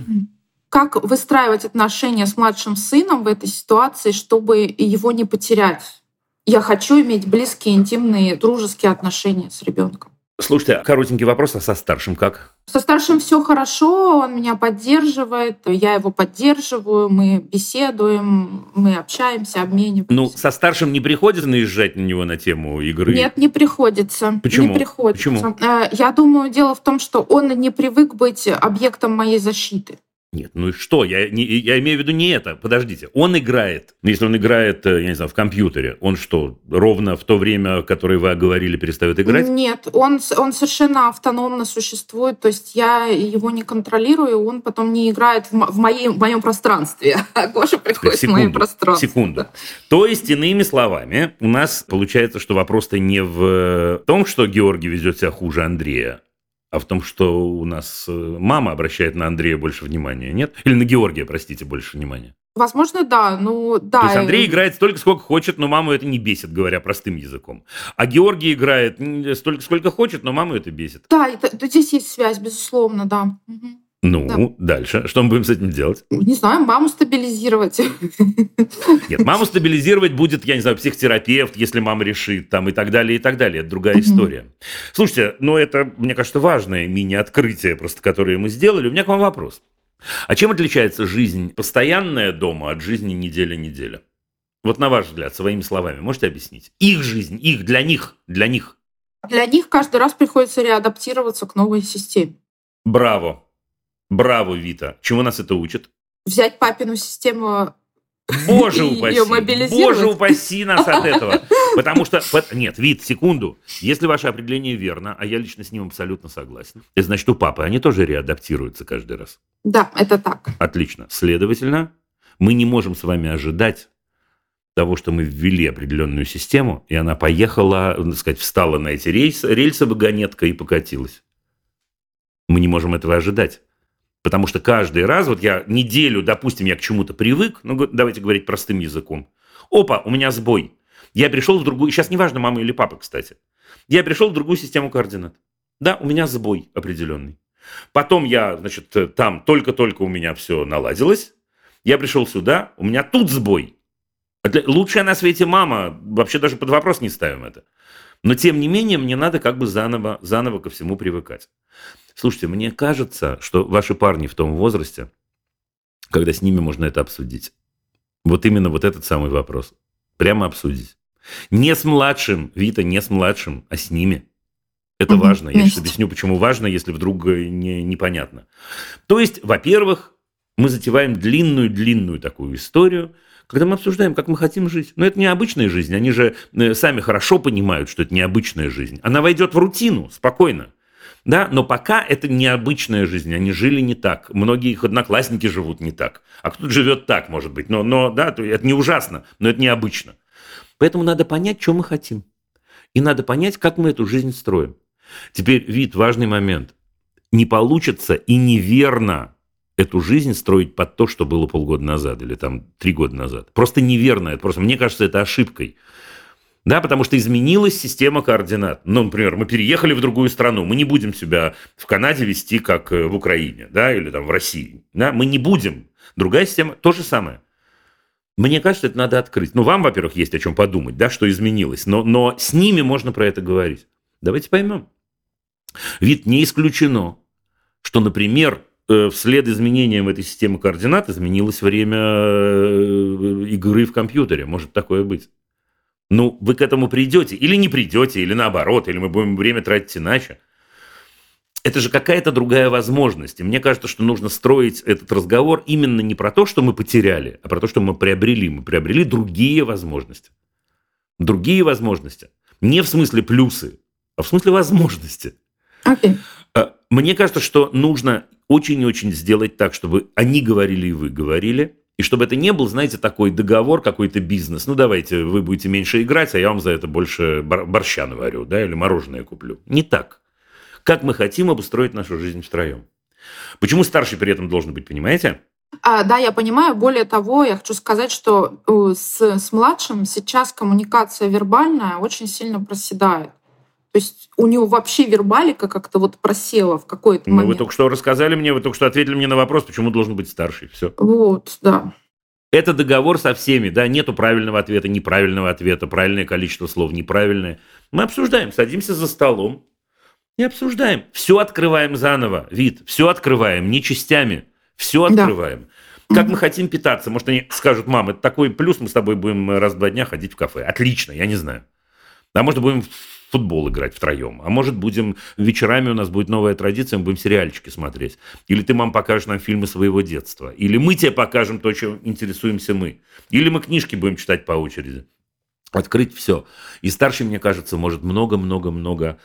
Как выстраивать отношения с младшим сыном в этой ситуации, чтобы его не потерять? Я хочу иметь близкие, интимные, дружеские отношения с ребенком. Слушайте, коротенький вопрос, а со старшим как? Со старшим все хорошо, он меня поддерживает, я его поддерживаю, мы беседуем, мы общаемся, обмениваемся. Ну, со старшим не приходится наезжать на него на тему игры? Нет, не приходится. Почему? Не приходится. Почему? Я думаю, дело в том, что он не привык быть объектом моей защиты. Нет, ну и что? Я, не, я имею в виду не это. Подождите, он играет. Если он играет, я не знаю, в компьютере, он что, ровно в то время, которое вы оговорили, перестает играть? Нет, он, он совершенно автономно существует. То есть я его не контролирую, он потом не играет в, в, моей, в моем пространстве. А Гоша приходит секунду, в мое пространство. Секунду. То есть, иными словами, у нас получается, что вопрос-то не в том, что Георгий ведет себя хуже Андрея, а в том, что у нас мама обращает на Андрея больше внимания, нет? Или на Георгия, простите, больше внимания. Возможно, да. Ну, да. То есть Андрей играет столько, сколько хочет, но маму это не бесит, говоря простым языком. А Георгий играет столько, сколько хочет, но маму это бесит. Да, это, здесь есть связь, безусловно, да. Угу. Ну, да. Дальше. Что мы будем с этим делать? Не знаю, маму стабилизировать. Нет, маму стабилизировать будет, я не знаю, психотерапевт, если мама решит, там, и так далее, и так далее. Это другая история. Слушайте, ну, это, мне кажется, важное мини-открытие, просто, которое мы сделали. У меня к вам вопрос. А чем отличается жизнь постоянная дома от жизни неделя-неделя? Вот на ваш взгляд, своими словами, можете объяснить? Их жизнь, их, для них, для них. Для них каждый раз приходится реадаптироваться к новой системе. Браво. Браво, Вита. Чему нас это учит? Взять папину систему Боже и упаси, ее мобилизировать. Боже упаси нас от этого. Потому что... Нет, Вит, секунду. Если ваше определение верно, а я лично с ним абсолютно согласен, это значит, у папы они тоже реадаптируются каждый раз. Да, это так. Отлично. Следовательно, мы не можем с вами ожидать того, что мы ввели определенную систему, и она поехала, так сказать, встала на эти рельсы, рельсы вагонетка и покатилась. Мы не можем этого ожидать. Потому что каждый раз, вот я неделю, допустим, я к чему-то привык, ну, давайте говорить простым языком. Опа, у меня сбой. Я пришел в другую, сейчас неважно, мама или папа, кстати. Я пришел в другую систему координат. Да, у меня сбой определенный. Потом я, значит, там только-только у меня все наладилось. Я пришел сюда, у меня тут сбой. Лучшая на свете мама, вообще даже под вопрос не ставим это. Но, тем не менее, мне надо как бы заново, заново ко всему привыкать. Слушайте, мне кажется, что ваши парни в том возрасте, когда с ними можно это обсудить. Вот именно вот этот самый вопрос. Прямо обсудить. Не с младшим, Вита, не с младшим, а с ними. Это угу, важно. Значит. Я сейчас объясню, почему важно, если вдруг не, непонятно. То есть, во-первых, мы затеваем длинную-длинную такую историю, когда мы обсуждаем, как мы хотим жить. Но это не обычная жизнь. Они же сами хорошо понимают, что это необычная жизнь. Она войдет в рутину спокойно. Да? Но пока это необычная жизнь. Они жили не так. Многие их одноклассники живут не так. А кто-то живет так, может быть. Но, но да, это не ужасно, но это необычно. Поэтому надо понять, что мы хотим. И надо понять, как мы эту жизнь строим. Теперь, Вит, важный момент. Не получится и неверно эту жизнь строить под то, что было полгода назад или там три года назад. Просто неверно. Это просто, мне кажется, это ошибкой. Да, потому что изменилась система координат. Ну, например, мы переехали в другую страну. Мы не будем себя в Канаде вести, как в Украине, да, или там в России. Да, мы не будем. Другая система, то же самое. Мне кажется, это надо открыть. Ну, вам, во-первых, есть о чем подумать, да, что изменилось. Но, но с ними можно про это говорить. Давайте поймем. Ведь не исключено, что, например, вслед изменениям этой системы координат изменилось время игры в компьютере. Может такое быть. Ну, вы к этому придете. Или не придете, или наоборот. Или мы будем время тратить иначе. Это же какая-то другая возможность. И мне кажется, что нужно строить этот разговор именно не про то, что мы потеряли, а про то, что мы приобрели. Мы приобрели другие возможности. Другие возможности. Не в смысле плюсы, а в смысле возможности. Okay. Мне кажется, что нужно очень и очень сделать так, чтобы они говорили и вы говорили, и чтобы это не был, знаете, такой договор, какой-то бизнес. Ну, давайте, вы будете меньше играть, а я вам за это больше борща наварю, да, или мороженое куплю. Не так. Как мы хотим обустроить нашу жизнь втроем. Почему старший при этом должен быть, понимаете? А, да, я понимаю. Более того, я хочу сказать, что с, с младшим сейчас коммуникация вербальная очень сильно проседает. То есть у него вообще вербалика как-то вот просела в какой-то ну, момент. Вы только что рассказали мне, вы только что ответили мне на вопрос, почему должен быть старший. Все. Вот, да. Это договор со всеми, да, нету правильного ответа, неправильного ответа, правильное количество слов, неправильное. Мы обсуждаем, садимся за столом и обсуждаем. Все открываем заново, Вит, все открываем, не частями, все открываем. Да. Как мы хотим питаться. Может, они скажут, мам, это такой плюс, мы с тобой будем раз в два дня ходить в кафе. Отлично, я не знаю. А может, будем... футбол играть втроем. А может, будем вечерами, у нас будет новая традиция, мы будем сериальчики смотреть. Или ты, мам, покажешь нам фильмы своего детства. Или мы тебе покажем то, чем интересуемся мы. Или мы книжки будем читать по очереди. Открыть все. И старший, мне кажется, может много-много-много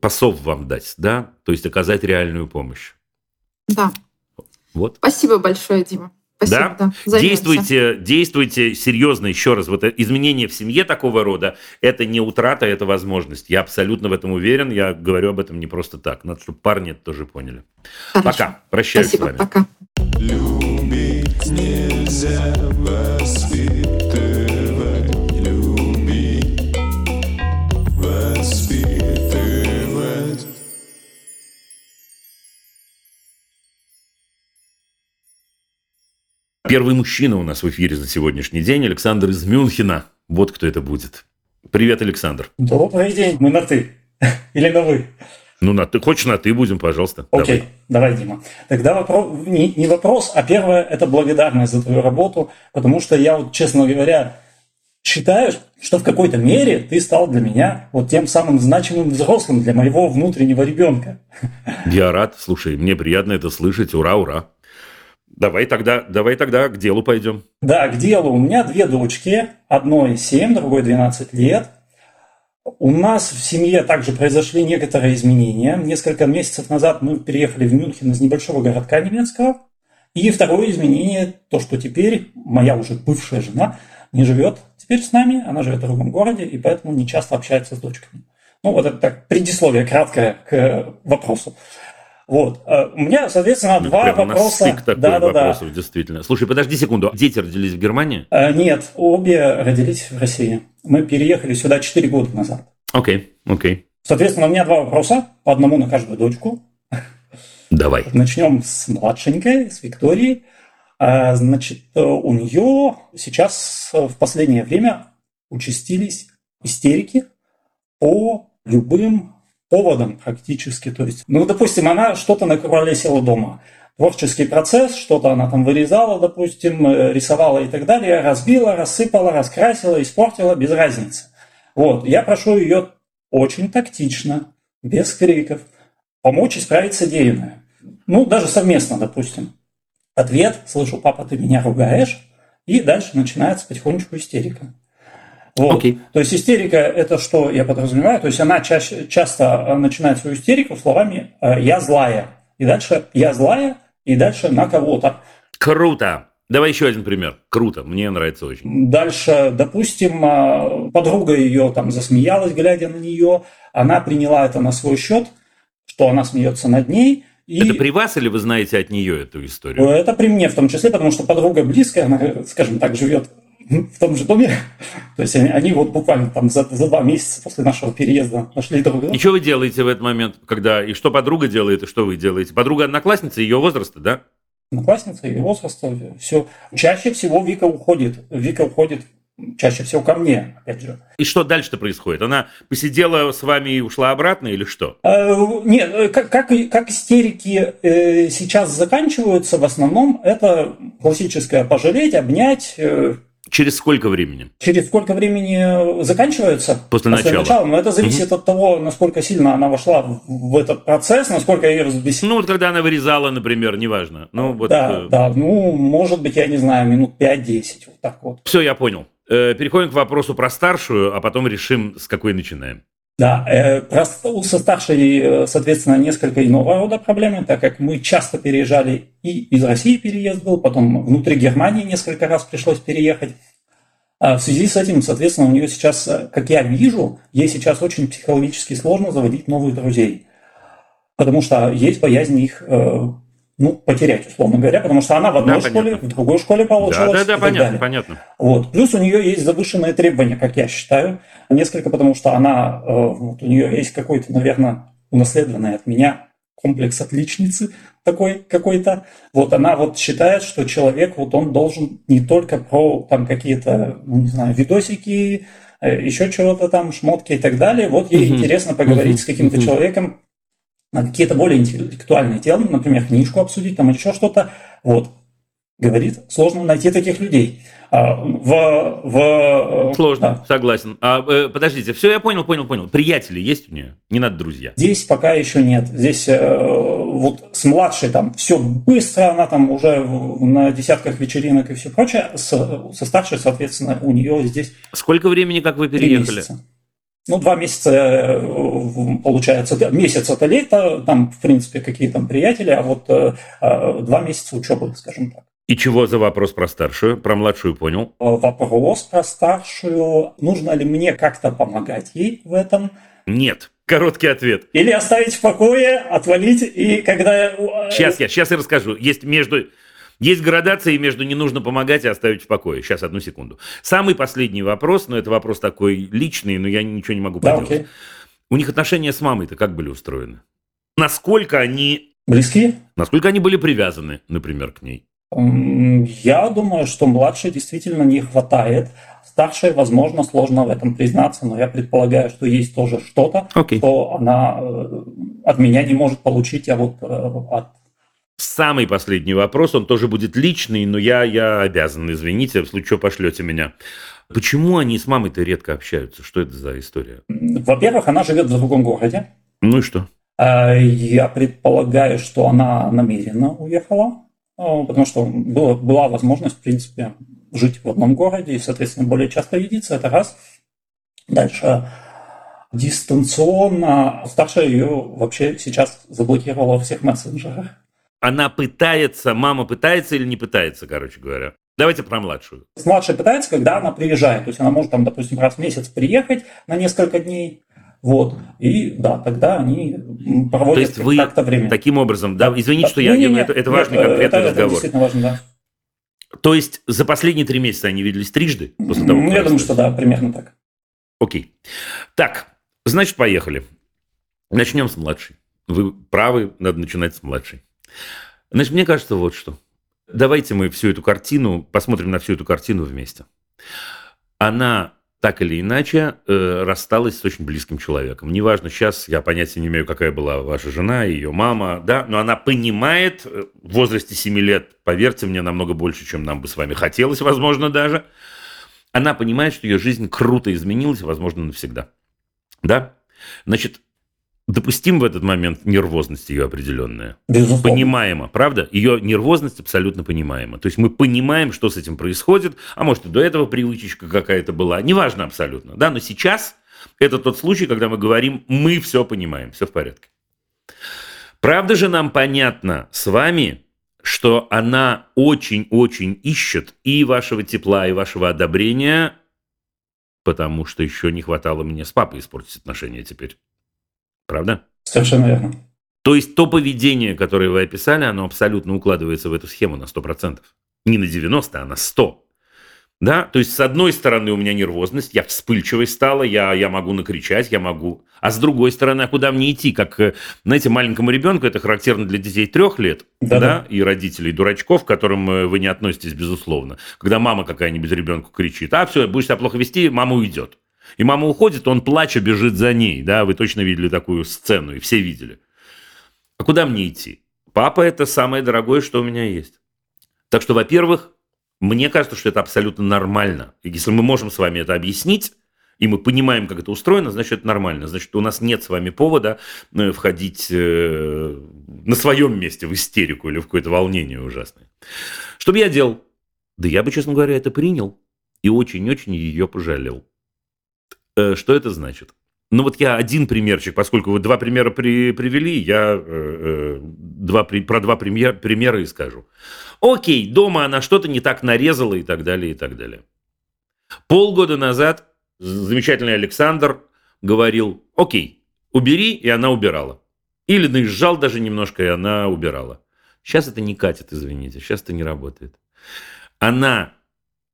пасов вам дать, да? То есть оказать реальную помощь. Да. Вот. Спасибо большое, Дима. Спасибо, да? Да, действуйте, действуйте серьезно, еще раз. Вот изменения в семье такого рода – это не утрата, это возможность. Я абсолютно в этом уверен, я говорю об этом не просто так. Надо, чтобы парни это тоже поняли. Хорошо. Пока, прощаюсь Спасибо, с вами. Пока. Любить нельзя воспитывать, любить воспитывать. Первый мужчина у нас в эфире за сегодняшний день. Александр из Мюнхена. Вот кто это будет. Привет, Александр. Добрый день. Мы на «ты». Или на «вы». Ну, на «ты». Хочешь на «ты» будем, пожалуйста. Окей, давай, давай Дима. Тогда вопрос, не, не вопрос, а первое – это благодарность за твою работу, потому что я, вот, честно говоря, считаю, что в какой-то мере ты стал для меня вот тем самым значимым взрослым для моего внутреннего ребенка. Я рад. Слушай, мне приятно это слышать. Ура, ура. Давай тогда, давай тогда к делу пойдем. Да, к делу. У меня две дочки, одной семь, другой двенадцать лет. У нас в семье также произошли некоторые изменения. Несколько месяцев назад мы переехали в Мюнхен из небольшого городка немецкого. И второе изменение, то, что теперь моя уже бывшая жена не живет теперь с нами, она живет в другом городе, и поэтому не часто общается с дочками. Ну, вот это так, предисловие краткое к вопросу. Вот. У меня, соответственно, ну, два вопроса. Стык такой да, да, вопросов, да. Действительно. Слушай, подожди секунду. Дети родились в Германии? А, нет, обе родились в России. Мы переехали сюда четыре года назад. Окей, okay, окей. Okay. Соответственно, у меня два вопроса. По одному на каждую дочку. Давай. Начнем с младшенькой, с Виктории. А, значит, у нее сейчас в последнее время участились истерики по любым... поводом практически, то есть, ну, допустим, она что-то накуролесила дома, творческий процесс, что-то она там вырезала, допустим, рисовала и так далее, разбила, рассыпала, раскрасила, испортила, без разницы. Вот, я прошу ее очень тактично, без криков, помочь исправить содеянное. Ну, даже совместно, допустим. Ответ, слышу, папа, ты меня ругаешь, и дальше начинается потихонечку истерика. Вот. Okay. То есть истерика – это что я подразумеваю? То есть она чаще, часто начинает свою истерику словами «я злая», и дальше «я злая», и дальше на кого-то. Круто! Давай еще один пример. Круто, мне нравится очень. Дальше, допустим, подруга ее там засмеялась, глядя на нее, она приняла это на свой счет, что она смеется над ней. И... Это при вас или вы знаете от нее эту историю? Это при мне в том числе, потому что подруга близкая, она, скажем так, живет... в том же доме. То есть они, они вот буквально там за, за два месяца после нашего переезда нашли друг друга. И что вы делаете в этот момент, когда... И что подруга делает, и что вы делаете? Подруга одноклассница ее возраста, да? Одноклассница ее возраста, все. Чаще всего Вика уходит. Вика уходит чаще всего ко мне, опять же. И что дальше-то происходит? Она посидела с вами и ушла обратно или что? Э, нет, как, как, как истерики э, сейчас заканчиваются, в основном это классическое «пожалеть», «обнять», э, через сколько времени? Через сколько времени заканчивается? После, После начала. начала. Но это зависит угу. от того, насколько сильно она вошла в этот процесс, насколько ее разбесила. Ну, вот когда она вырезала, например, неважно. Ну, вот... Да, да. Ну, может быть, я не знаю, минут пять-десять, вот так вот. Все, я понял. Переходим к вопросу про старшую, а потом решим, с какой начинаем. Да, со старшей, соответственно, несколько иного рода проблемы, так как мы часто переезжали, и из России переезд был, потом внутри Германии несколько раз пришлось переехать. В связи с этим, соответственно, у нее сейчас, как я вижу, ей сейчас очень психологически сложно заводить новых друзей, потому что есть боязнь их ну, потерять, условно говоря, потому что она в одной да, школе, понятно. В другой школе получилась. Да, да, да, понятно, понятно. Вот. Плюс у нее есть завышенные требования, как я считаю, несколько, потому что она, вот у нее есть какой-то, наверное, унаследованный от меня комплекс отличницы такой какой-то. Вот она вот считает, что человек, вот он должен не только про там какие-то, ну, не знаю, видосики, еще чего-то там, шмотки и так далее. Вот ей mm-hmm. интересно поговорить mm-hmm. с каким-то mm-hmm. человеком, на какие-то более интеллектуальные темы, например, книжку обсудить, там еще что-то. Вот. Говорит, сложно найти таких людей. А, в, в, сложно, да. Согласен. А, э, подождите, все, я понял, понял, понял. Приятели есть у нее? Не надо друзья? Здесь пока еще нет. Здесь э, вот с младшей там все быстро, она там уже в, на десятках вечеринок и все прочее. С, со старшей, соответственно, у нее здесь... Сколько времени, как вы переехали? Ну, два месяца, получается, месяц это лето, там, в принципе, какие там приятели, а вот э, два месяца учебы, скажем так. И чего за вопрос про старшую? Про младшую понял? Вопрос про старшую. Нужно ли мне как-то помогать ей в этом? Нет. Короткий ответ. Или оставить в покое, отвалить, и когда... Сейчас я, сейчас я расскажу. Есть между... Есть градации между «не нужно помогать» и «оставить в покое». Сейчас, одну секунду. Самый последний вопрос, но это вопрос такой личный, но я ничего не могу поделать. Да, окей. У них отношения с мамой-то как были устроены? Насколько они... Близки? Насколько они были привязаны, например, к ней? Я думаю, что младшей действительно не хватает. Старшей, возможно, сложно в этом признаться, но я предполагаю, что есть тоже что-то, окей. что она от меня не может получить, а вот от... Самый последний вопрос, он тоже будет личный, но я, я обязан, извините, в случае чего пошлете меня. Почему они с мамой-то редко общаются? Что это за история? Во-первых, она живет в другом городе. Ну и что? Я предполагаю, что она намеренно уехала, потому что была, была возможность, в принципе, жить в одном городе и, соответственно, более часто видеться. Это раз. Дальше. Дистанционно старшая ее вообще сейчас заблокировала во всех мессенджерах. Она пытается, мама пытается или не пытается, короче говоря? Давайте про младшую. Младшая пытается, когда она приезжает. То есть она может, там, допустим, раз в месяц приехать на несколько дней. Вот. И да, тогда они проводят как-то время. То есть вы таким образом... Да, да, извините, да, что я... Не, не, это, это нет, важный конкретный это, разговор. Это действительно важно, да. То есть за последние три месяца они виделись трижды? После того, ну, я думаю, что да, примерно так. Окей. Так, значит, поехали. Начнем с младшей. Вы правы, надо начинать с младшей. Значит, мне кажется, вот что. Давайте мы всю эту картину, посмотрим на всю эту картину вместе. Она так или иначе э, рассталась с очень близким человеком. Неважно, сейчас я понятия не имею, какая была ваша жена, ее мама, да, но она понимает, в возрасте семи лет, поверьте мне, намного больше, чем нам бы с вами хотелось, возможно, даже. Она понимает, что ее жизнь круто изменилась, возможно, навсегда. Да? Значит, допустим в этот момент нервозность ее определенная. Безусловно. Понимаемо, правда? Ее нервозность абсолютно понимаема. То есть мы понимаем, что с этим происходит, а может и до этого привычечка какая-то была. Неважно абсолютно, да? Но сейчас это тот случай, когда мы говорим, мы все понимаем, все в порядке. Правда же нам понятно с вами, что она очень-очень ищет и вашего тепла, и вашего одобрения, потому что еще не хватало мне с папой испортить отношения теперь. Правда? Совершенно верно. То есть то поведение, которое вы описали, оно абсолютно укладывается в эту схему на сто процентов. Не на девяносто, а на сто. Да? То есть с одной стороны у меня нервозность, я вспыльчивой стала, я, я могу накричать, я могу. А с другой стороны, куда мне идти? Как, знаете, маленькому ребенку это характерно для детей трех лет, да? И родителей дурачков, к которым вы не относитесь, безусловно. Когда мама какая-нибудь ребенку кричит, а все, будешь себя плохо вести, мама уйдет. И мама уходит, он плача бежит за ней. Да, вы точно видели такую сцену, и все видели. А куда мне идти? Папа – это самое дорогое, что у меня есть. Так что, во-первых, мне кажется, что это абсолютно нормально. И если мы можем с вами это объяснить, и мы понимаем, как это устроено, значит, это нормально. Значит, у нас нет с вами повода входить на своем месте в истерику или в какое-то волнение ужасное. Что бы я делал? Да я бы, честно говоря, это принял. и очень-очень ее пожалел. Что это значит? Ну вот я один примерчик, поскольку вы два примера при, привели, я э, два, при, про два пример, примера и скажу. Окей, дома она что-то не так нарезала и так далее, и так далее. Полгода назад замечательный Александр говорил, окей, убери, и она убирала. Или наезжал даже немножко, и она убирала. Сейчас это не катит, извините, сейчас это не работает. Она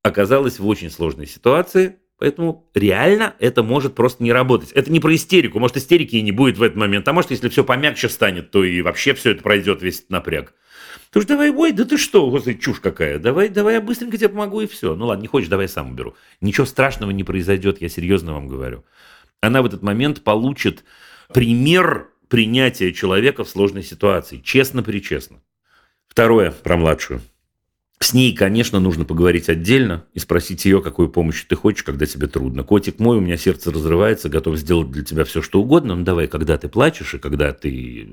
оказалась в очень сложной ситуации, поэтому реально это может просто не работать. Это не про истерику. Может, истерики и не будет в этот момент. А может, если все помягче станет, то и вообще все это пройдет, весь этот напряг. Ты уж давай, ой, да ты что, господи, чушь какая. Давай, давай, я быстренько тебе помогу, и все. Ну ладно, не хочешь, давай я сам уберу. Ничего страшного не произойдет, я серьезно вам говорю. Она в этот момент получит пример принятия человека в сложной ситуации. Честно-причестно. Второе, про младшую. С ней, конечно, нужно поговорить отдельно и спросить ее, какую помощь ты хочешь, когда тебе трудно. Котик мой, у меня сердце разрывается, готов сделать для тебя все, что угодно. Ну, давай, когда ты плачешь и когда ты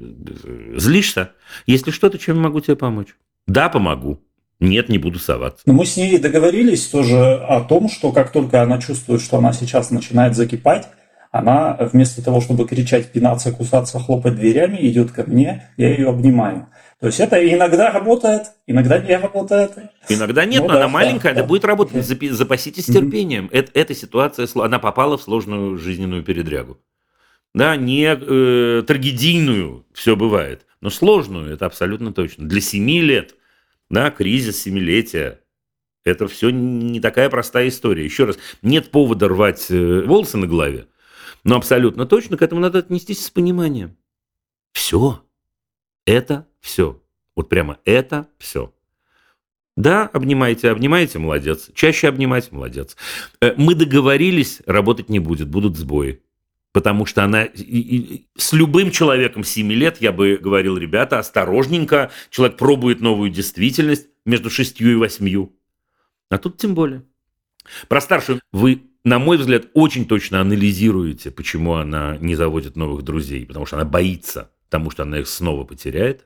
злишься, если что-то, чем я могу тебе помочь? Да, помогу. Нет, не буду соваться. Но мы с ней договорились тоже о том, что как только она чувствует, что она сейчас начинает закипать, она вместо того, чтобы кричать, пинаться, кусаться, хлопать дверями, идет ко мне, я ее обнимаю. То есть это иногда работает, иногда не работает. Иногда нет, ну, но да, она да, маленькая, да, да будет работать. Да. Запаситесь терпением. Mm-hmm. Эта, эта ситуация, она попала в сложную жизненную передрягу. Да, не э, трагедийную, все бывает, но сложную, это абсолютно точно. Для семи лет, да, кризис семилетия. Это все не такая простая история. Еще раз, нет повода рвать волосы на голове, но абсолютно точно к этому надо отнестись с пониманием. Все. Это все. Вот прямо это все. Да, обнимайте, обнимайте, молодец. Чаще обнимать, молодец. Мы договорились, работать не будет, будут сбои. Потому что она... И, и, с любым человеком семи лет я бы говорил, ребята, осторожненько, человек пробует новую действительность между шестью и восьмью. А тут тем более. Про старшую вы... На мой взгляд, очень точно анализируете, почему она не заводит новых друзей, потому что она боится, потому что она их снова потеряет.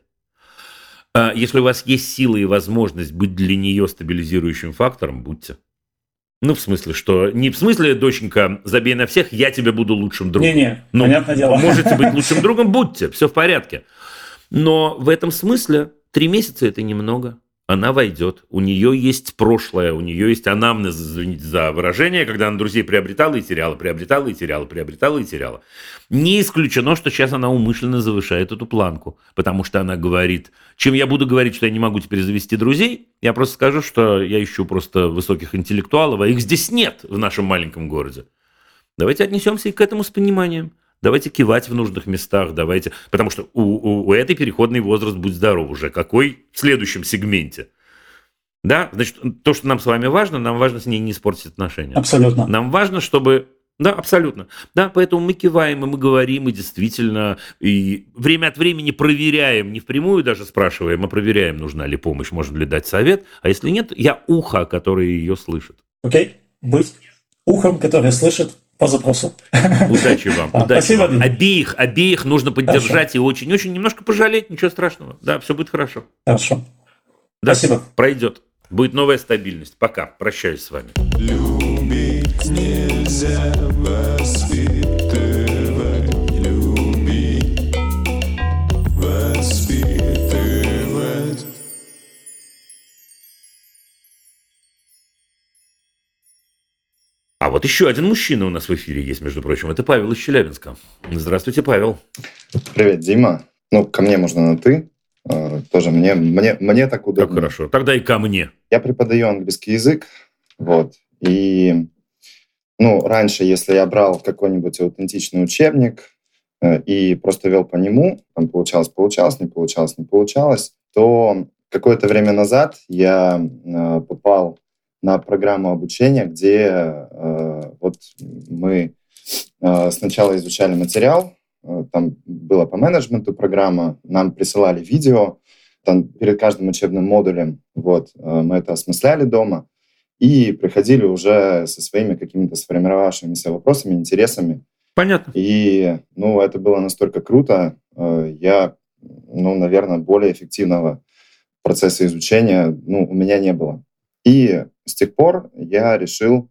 Если у вас есть силы и возможность быть для нее стабилизирующим фактором, будьте. Ну, в смысле, что... Не в смысле, доченька, забей на всех, я тебе буду лучшим другом. Не-не, ну, понятное дело. Можете быть лучшим другом, будьте, все в порядке. Но в этом смысле три месяца – это немного. Она войдет, у нее есть прошлое, у нее есть анамнез, извините за выражение, когда она друзей приобретала и теряла, приобретала и теряла, приобретала и теряла. Не исключено, что сейчас она умышленно завышает эту планку, потому что она говорит, чем я буду говорить, что я не могу теперь завести друзей, я просто скажу, что я ищу просто высоких интеллектуалов, а их здесь нет в нашем маленьком городе. Давайте отнесемся и к этому с пониманием. Давайте кивать в нужных местах, давайте... Потому что у, у, у этой переходный возраст, будь здоров уже, какой в следующем сегменте. Да, значит, то, что нам с вами важно, нам важно с ней не испортить отношения. Абсолютно. Нам важно, чтобы... Да, абсолютно. Да, поэтому мы киваем, и мы говорим, и действительно... И время от времени проверяем, не впрямую даже спрашиваем, а проверяем, нужна ли помощь, можно ли дать совет. А если нет, я ухо, которое ее слышит. Окей, быть ухом, которое слышит. По запросу. Удачи вам. Да, удачи спасибо, вам. Обеих, обеих нужно поддержать хорошо. И очень-очень немножко пожалеть, ничего страшного. Да, все будет хорошо. Хорошо. Да, спасибо. Пройдет. Будет новая стабильность. Пока. Прощаюсь с вами. Любить нельзя воспитывать. Любить воспитывать. А вот еще один мужчина у нас в эфире есть, между прочим. Это Павел из Челябинска. Здравствуйте, Павел. Привет, Дима. Ну, ко мне можно на «ты». Тоже мне, мне, мне так удобно. Так хорошо. Тогда и ко мне. Я преподаю английский язык. Вот. И, ну, раньше, если я брал какой-нибудь аутентичный учебник и просто вел по нему, там получалось, получалось, не получалось, не получалось, то какое-то время назад я попал... на программу обучения, где э, вот мы э, сначала изучали материал, э, там была по менеджменту программа, нам присылали видео, там перед каждым учебным модулем, вот, э, мы это осмысляли дома и приходили уже со своими какими-то сформировавшимися вопросами, интересами. Понятно. И, ну, это было настолько круто, э, я, ну, наверное, более эффективного процесса изучения, ну, у меня не было. И с тех пор я решил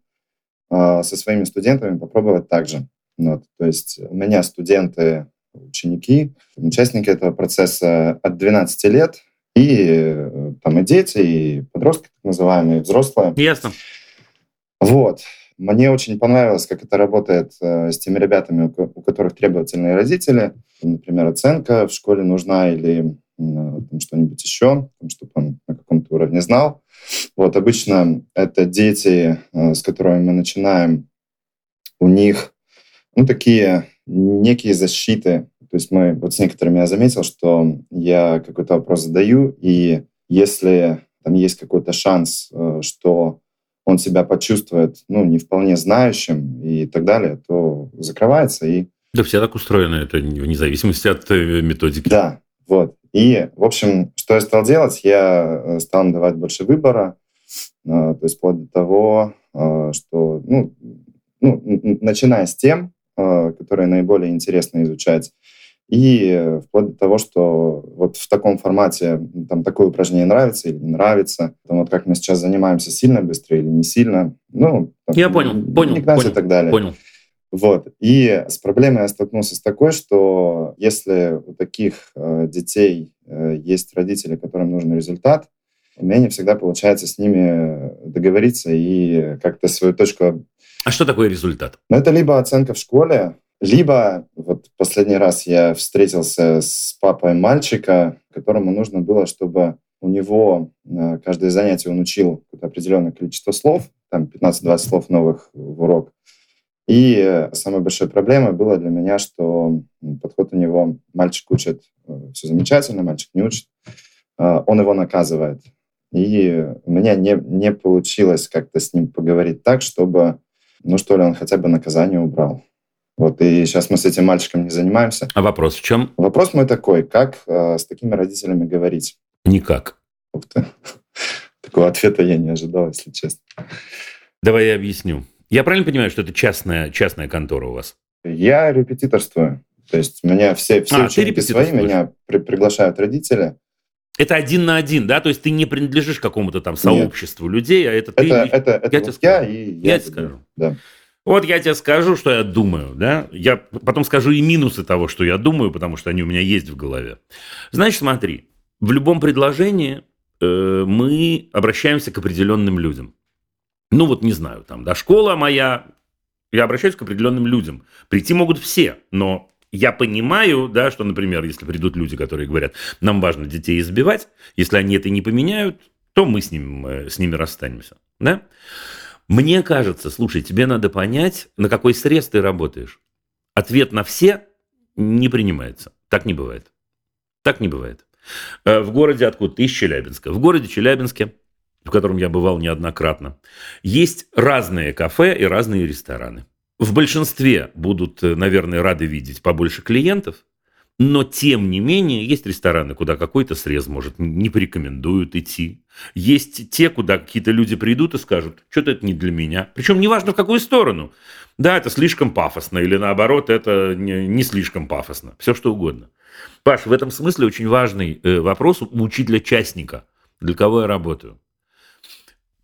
э, со своими студентами попробовать так же. Вот. То есть у меня студенты, ученики, участники этого процесса от двенадцати лет, и там и дети, и подростки, так называемые, и взрослые. Ясно. Вот. Мне очень понравилось, как это работает э, с теми ребятами, у, у которых требовательные родители. Например, оценка в школе нужна или э, что-нибудь еще, чтобы он на каком-то уровне знал. Вот, обычно это дети, э, с которыми мы начинаем, у них ну, такие некие защиты. То есть мы, вот с некоторыми я заметил, что я какой-то вопрос задаю, и если там есть какой-то шанс, э, что... он себя почувствует, ну, не вполне знающим и так далее, то закрывается и... Да, все так устроено, это вне зависимости от методики. Да, вот. И, в общем, что я стал делать? Я стал давать больше выбора, то есть вплоть до того, что, ну, ну, начиная с тем, которые наиболее интересно изучать, и вплоть до того, что вот в таком формате там такое упражнение нравится или не нравится, там, вот как мы сейчас занимаемся, сильно быстро или не сильно. Ну, там, я понял, не понял, понял, и так далее. Понял. Вот. И с проблемой я столкнулся с такой, что если у таких детей есть родители, которым нужен результат, у меня не всегда получается с ними договориться и как-то свою точку... А что такое результат? Ну, это либо оценка в школе, либо, вот последний раз я встретился с папой мальчика, которому нужно было, чтобы у него каждое занятие он учил определенное количество слов, там пятнадцать-двадцать слов новых в урок. И самой большой проблемой было для меня, что подход у него: мальчик учит, все замечательно, мальчик не учит, он его наказывает. И у меня не, не получилось как-то с ним поговорить так, чтобы, ну что ли, он хотя бы наказание убрал. Вот, и сейчас мы с этим мальчиком не занимаемся. А вопрос в чем? Вопрос мой такой: как э, с такими родителями говорить? Никак. Ух ты. Такого ответа я не ожидал, если честно. Давай я объясню. Я правильно понимаю, что это частная, частная контора у вас? Я репетиторствую. То есть меня все, все а, ученики свои, меня при, приглашают родители. Это один на один, да? То есть ты не принадлежишь какому-то там сообществу Нет. людей, а это, это ты... Это, это я, это вот я и я. Я тебе скажу. Да. Вот я тебе скажу, что я думаю, да? Я потом скажу и минусы того, что я думаю, потому что они у меня есть в голове. Значит, смотри, в любом предложении э, мы обращаемся к определенным людям. Ну вот не знаю, там, да, школа моя, я обращаюсь к определенным людям. Прийти могут все, но я понимаю, да, что, например, если придут люди, которые говорят, нам важно детей избивать, если они это не поменяют, то мы с, ним, с ними расстанемся, да? Мне кажется, слушай, тебе надо понять, на какой срез ты работаешь. Ответ на все не принимается. Так не бывает. Так не бывает. В городе, откуда ты, из Челябинска. В городе Челябинске, в котором я бывал неоднократно, есть разные кафе и разные рестораны. В большинстве будут, наверное, рады видеть побольше клиентов, но, тем не менее, есть рестораны, куда какой-то срез, может, не порекомендуют идти. Есть те, куда какие-то люди придут и скажут, что-то это не для меня. Причем неважно, в какую сторону. Да, это слишком пафосно, или наоборот, это не слишком пафосно. Все что угодно. Паш, в этом смысле очень важный вопрос у учителя-частника. Для кого я работаю?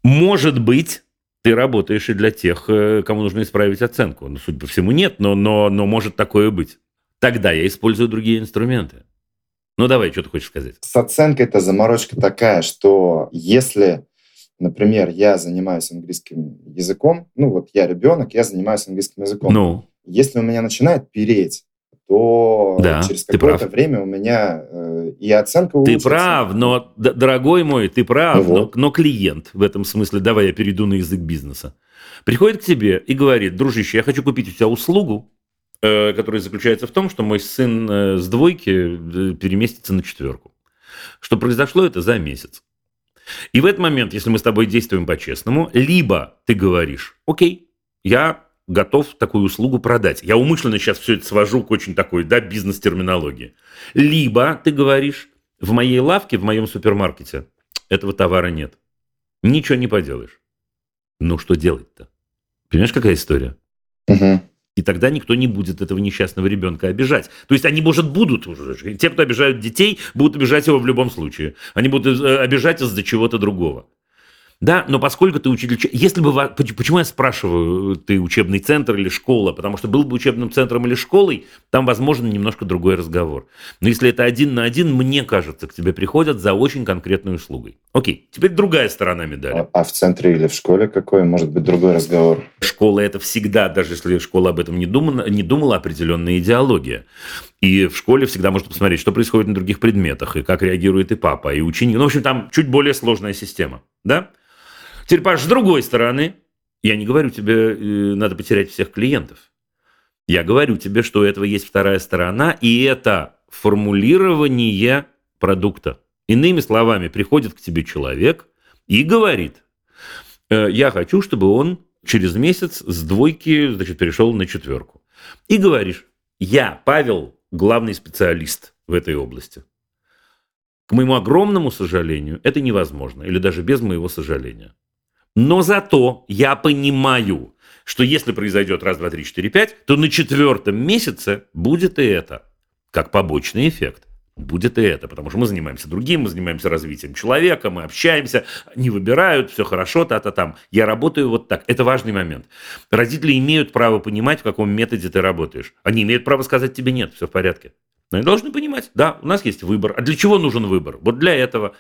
Может быть, ты работаешь и для тех, кому нужно исправить оценку. Ну, судя по всему, нет, но, но, но может такое быть. Тогда я использую другие инструменты. Ну, давай, что ты хочешь сказать? С оценкой-то заморочка такая, что если, например, я занимаюсь английским языком, ну, вот я ребенок, я занимаюсь английским языком. Ну. Если у меня начинает переть, то да, через какое-то время у меня э, и оценка улучшится. Ты прав, но, д- дорогой мой, ты прав, ну, но, вот. но клиент в этом смысле, давай я перейду на язык бизнеса, приходит к тебе и говорит, дружище, я хочу купить у тебя услугу, который заключается в том, что мой сын с двойки переместится на четверку. Что произошло это за месяц. И в этот момент, если мы с тобой действуем по-честному, либо ты говоришь, окей, я готов такую услугу продать. Я умышленно сейчас все это свожу к очень такой, да, бизнес-терминологии. Либо ты говоришь, в моей лавке, в моем супермаркете этого товара нет. Ничего не поделаешь. Ну, что делать-то? Понимаешь, какая история? Угу. И тогда никто не будет этого несчастного ребенка обижать. То есть они, может, будут уже. Те, кто обижают детей, будут обижать его в любом случае. Они будут обижать из-за чего-то другого. Да, но поскольку ты учитель... Если бы... Почему я спрашиваю, ты учебный центр или школа? Потому что был бы учебным центром или школой, там, возможно, немножко другой разговор. Но если это один на один, мне кажется, к тебе приходят за очень конкретной услугой. Окей, теперь другая сторона медали. А в центре или в школе какой может быть другой разговор? Школа – это всегда, даже если школа об этом не думала, не думала определенная идеология. И в школе всегда можно посмотреть, что происходит на других предметах, и как реагирует и папа, и ученик. Ну, в общем, там чуть более сложная система, да? Теперь, Паш, с другой стороны, я не говорю тебе, надо потерять всех клиентов. Я говорю тебе, что у этого есть вторая сторона, и это формулирование продукта. Иными словами, приходит к тебе человек и говорит, я хочу, чтобы он через месяц с двойки, значит, перешел на четверку. И говоришь, я, Павел, главный специалист в этой области. К моему огромному сожалению, это невозможно, или даже без моего сожаления. Но зато я понимаю, что если произойдет раз, два, три, четыре, пять, то на четвертом месяце будет и это, как побочный эффект. Будет и это, потому что мы занимаемся другим, мы занимаемся развитием человека, мы общаемся, не выбирают, все хорошо, та-та там. Я работаю вот так. Это важный момент. Родители имеют право понимать, в каком методе ты работаешь. Они имеют право сказать тебе нет, все в порядке. Но они должны понимать, да, у нас есть выбор. А для чего нужен выбор? Вот для этого.